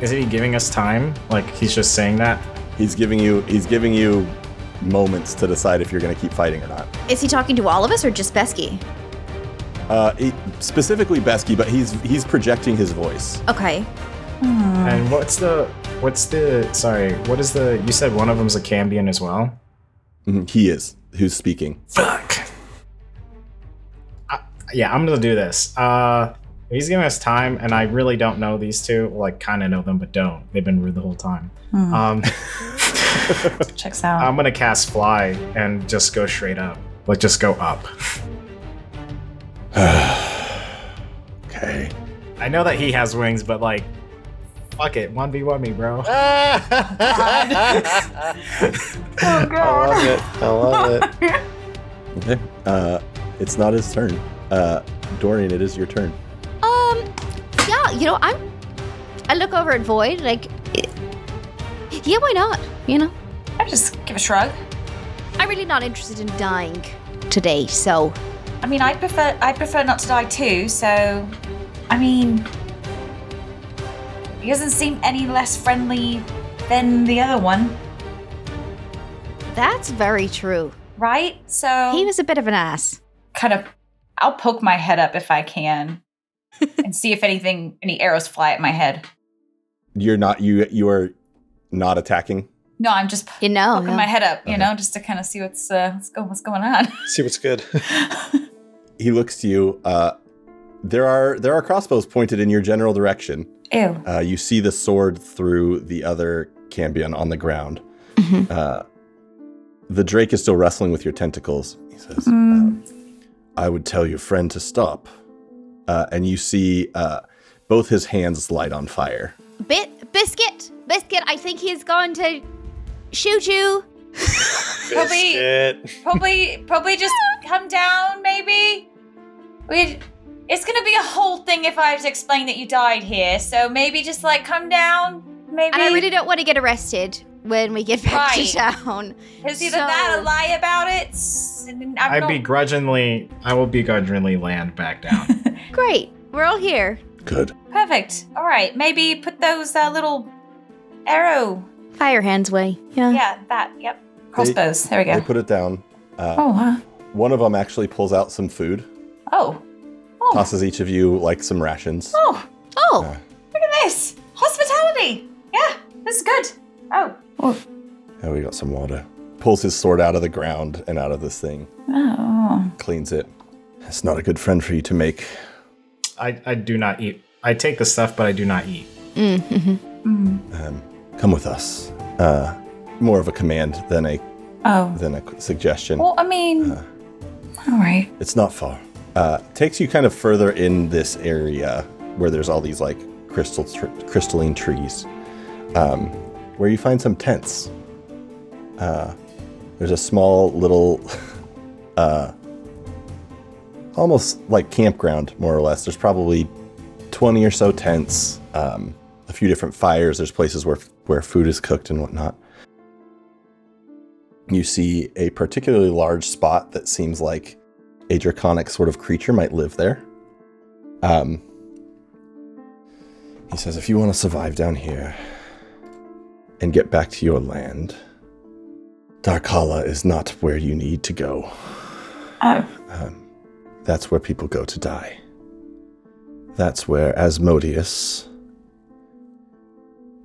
Isn't he giving us time? Like he's just saying that? He's giving you. He's giving you moments to decide if you're going to keep fighting or not. Is he talking to all of us or just Besky? Uh, he, specifically Besky, but he's he's projecting his voice. Okay. Mm. And what's the what's the sorry? What is the? You said one of them's a Cambion as well. Mm-hmm, he is. Who's speaking? Fuck. Uh, yeah, I'm gonna do this. Uh, he's giving us time, and I really don't know these two. Well, I kind of know them, but don't. They've been rude the whole time. Mm. Um, Checks out. I'm gonna cast Fly and just go straight up. Like just go up. Okay. I know that he has wings, but like, fuck it, one v one me, bro. God. Oh god! I love it. I love it. Okay. Uh, it's not his turn. Uh, Dorian, it is your turn. Um, yeah, you know, I'm. I look over at Void, like, it, yeah, why not? You know, I just give a shrug. I'm really not interested in dying today, so. I mean, I'd prefer I'd prefer not to die too, so, I mean, he doesn't seem any less friendly than the other one. That's very true. Right? So he was a bit of an ass. Kind of, I'll poke my head up if I can and see if anything, any arrows fly at my head. You're not, you you are not attacking? No, I'm just you know, poking no. my head up, you okay. know, just to kind of see what's, uh, what's, go, what's going on. See what's good. He looks to you. Uh, there are there are crossbows pointed in your general direction. Ew. Uh, you see the sword through the other cambion on the ground. Mm-hmm. Uh, the drake is still wrestling with your tentacles. He says, mm. um, I would tell your friend to stop. Uh, and you see uh, both his hands light on fire. Bit Biscuit, Biscuit, I think he's going to shoot you. Biscuit. Probably, probably, probably just come down, maybe. We'd, it's going to be a whole thing if I have to explain that you died here. So maybe just, like, come down, maybe. And I really don't want to get arrested when we get back right. to town. Is either so. that or lie about it. I going- begrudgingly, I will begrudgingly land back down. Great. We're all here. Good. Perfect. All right. Maybe put those uh, little arrow fire hands way. Yeah. Yeah. That. Yep. Crossbows. They, there we go. They put it down. Uh, oh. Huh. One of them actually pulls out some food. Oh. oh. Tosses each of you like some rations. Oh. Oh. Uh, Look at this hospitality. Yeah. This is good. Oh. Oh. Oh. We got some water. Pulls his sword out of the ground and out of this thing. Oh. Cleans it. It's not a good friend for you to make. I, I do not eat. I take the stuff, but I do not eat. Mm-hmm. Mm. Um, come with us. Uh, more of a command than a oh. than a suggestion. Well, I mean, uh, all right. It's not far. Uh, takes you kind of further in this area where there's all these like crystal tr- crystalline trees, um, where you find some tents. Uh, there's a small little. uh, Almost like campground, more or less. There's probably twenty or so tents, um, a few different fires. There's places where where food is cooked and whatnot. You see a particularly large spot that seems like a draconic sort of creature might live there. Um, he says, if you want to survive down here and get back to your land, Darkala is not where you need to go. Oh. Um, That's where people go to die. That's where Asmodeus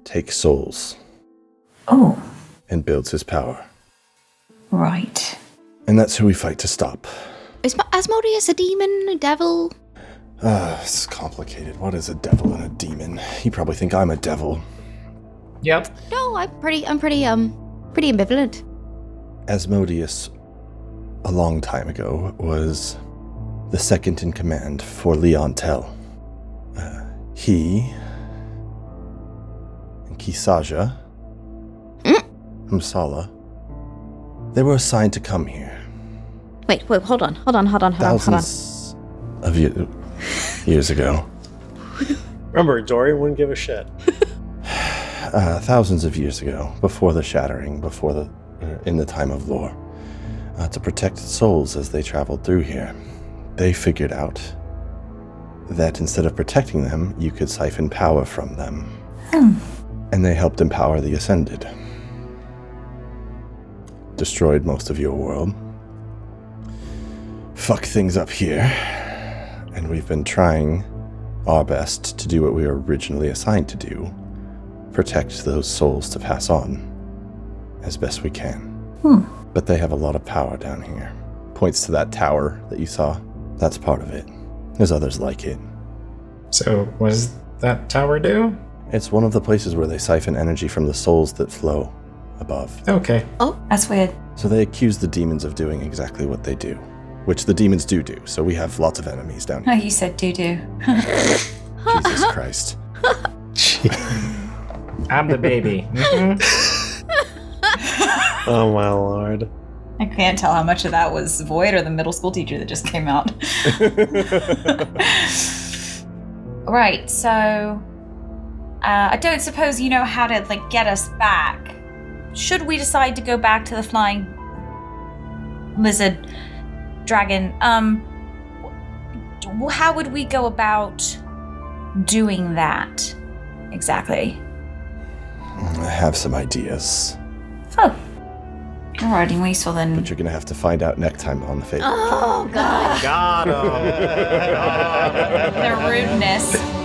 takes souls. Oh. And builds his power. Right. And that's who we fight to stop. Is Asmodeus a demon, a devil? Ah, uh, it's complicated. What is a devil and a demon? You probably think I'm a devil. Yep. No, I'm pretty, I'm pretty, um, pretty ambivalent. Asmodeus, a long time ago, was the second in command for Leontel. Uh, he and Kisaja, mm. Msala, they were assigned to come here. Wait, wait, hold on, hold on, hold on, hold Thousands on, hold on. of year, years ago. Remember, Dorian wouldn't give a shit. uh, thousands of years ago, before the Shattering, before the, uh, in the time of lore, uh, to protect souls as they traveled through here. They figured out that instead of protecting them, you could siphon power from them. Oh. And they helped empower the Ascended. Destroyed most of your world. Fuck things up here. And we've been trying our best to do what we were originally assigned to do. Protect those souls to pass on as best we can. Hmm. But they have a lot of power down here. Points to that tower that you saw. That's part of it. There's others like it. So what does that tower do? It's one of the places where they siphon energy from the souls that flow above. Okay. Oh, that's weird. So they accuse the demons of doing exactly what they do, which the demons do do. So we have lots of enemies down here. Oh, you said do-do. Jesus Christ. I'm the baby. Mm-hmm. Oh, my Lord. I can't tell how much of that was Void or the middle school teacher that just came out. Right, so uh, I don't suppose you know how to like get us back. Should we decide to go back to the flying lizard dragon, um, how would we go about doing that exactly? I have some ideas. Oh. Alrighty, we so then. But you're gonna have to find out next time on the Faith. Oh God! Got him. The rudeness.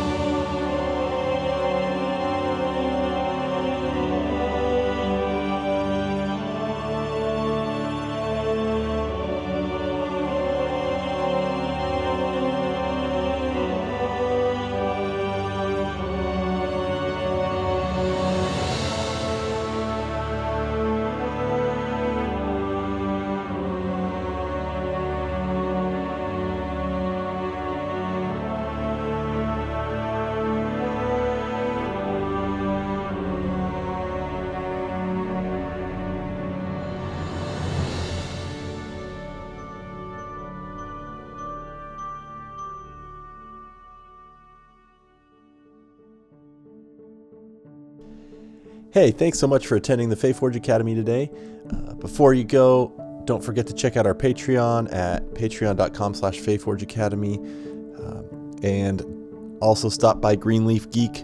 Hey, thanks so much for attending the Faith Forge Academy today. Uh, before you go, don't forget to check out our Patreon at patreon.com slash Faithforge Academy. Um, and also stop by Greenleaf Geek,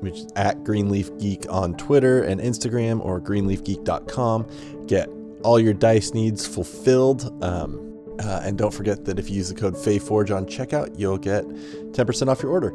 which is at Greenleaf Geek on Twitter and Instagram, or greenleaf geek dot com. Get all your dice needs fulfilled. Um, uh, and don't forget that if you use the code Faithforge on checkout, you'll get ten percent off your order.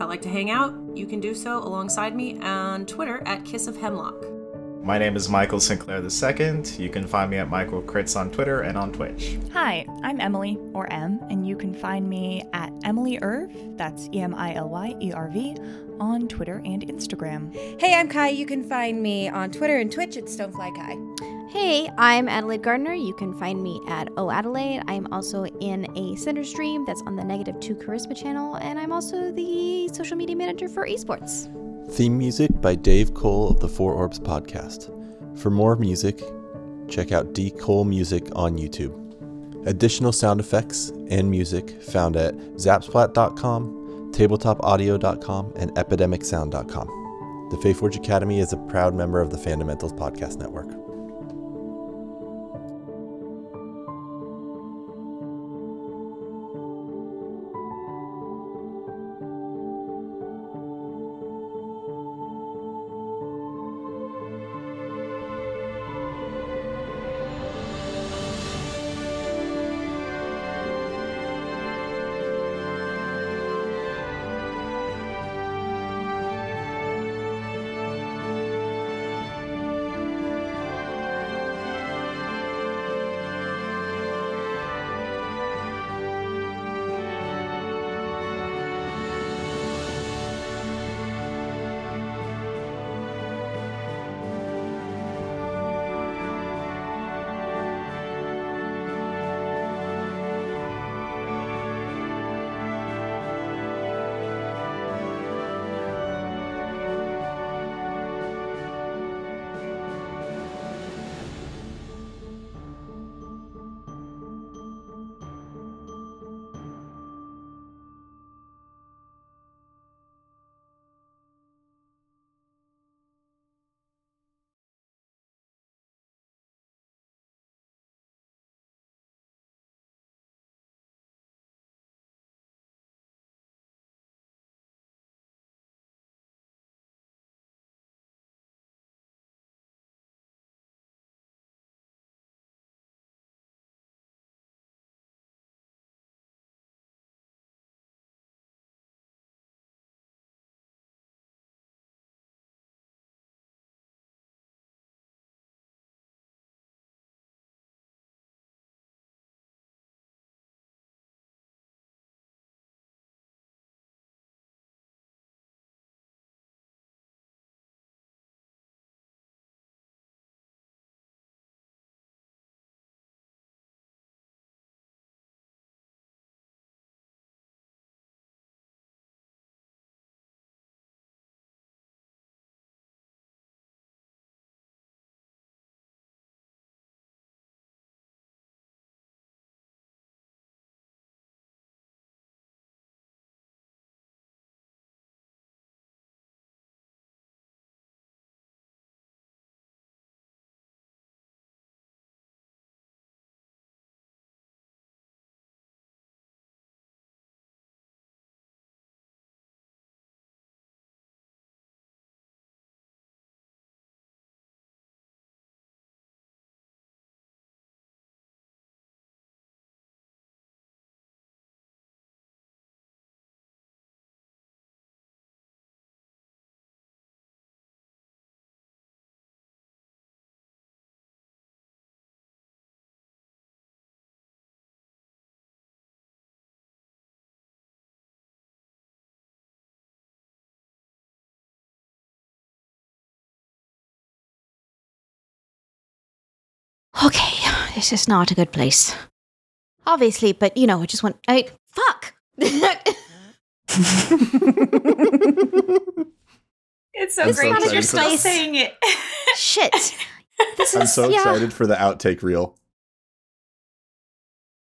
I like to hang out. You can do so alongside me on Twitter at Kiss of Hemlock. My name is Michael Sinclair the second. You can find me at Michael Critz on Twitter and on Twitch. Hi, I'm Emily, or Em, and you can find me at Emily Irv, that's E M I L Y E R V, on Twitter and Instagram. Hey, I'm Kai. You can find me on Twitter and Twitch at Stonefly Kai. Hey, I'm Adelaide Gardner. You can find me at O Adelaide. I'm also in a Cinder stream that's on the Negative two Charisma channel, and I'm also the social media manager for esports. Theme music by Dave Cole of the Four Orbs Podcast. For more music, check out D Cole Music on YouTube. Additional sound effects and music found at zapsplat dot com, tabletop audio dot com, and epidemic sound dot com. The Faith Forge Academy is a proud member of the Fandamentals Podcast Network. okay, this is not a good place. Obviously, but, you know, I just want... I, fuck! It's so I'm great because so you're still saying it. Shit. This I'm is, so yeah. excited for the outtake reel.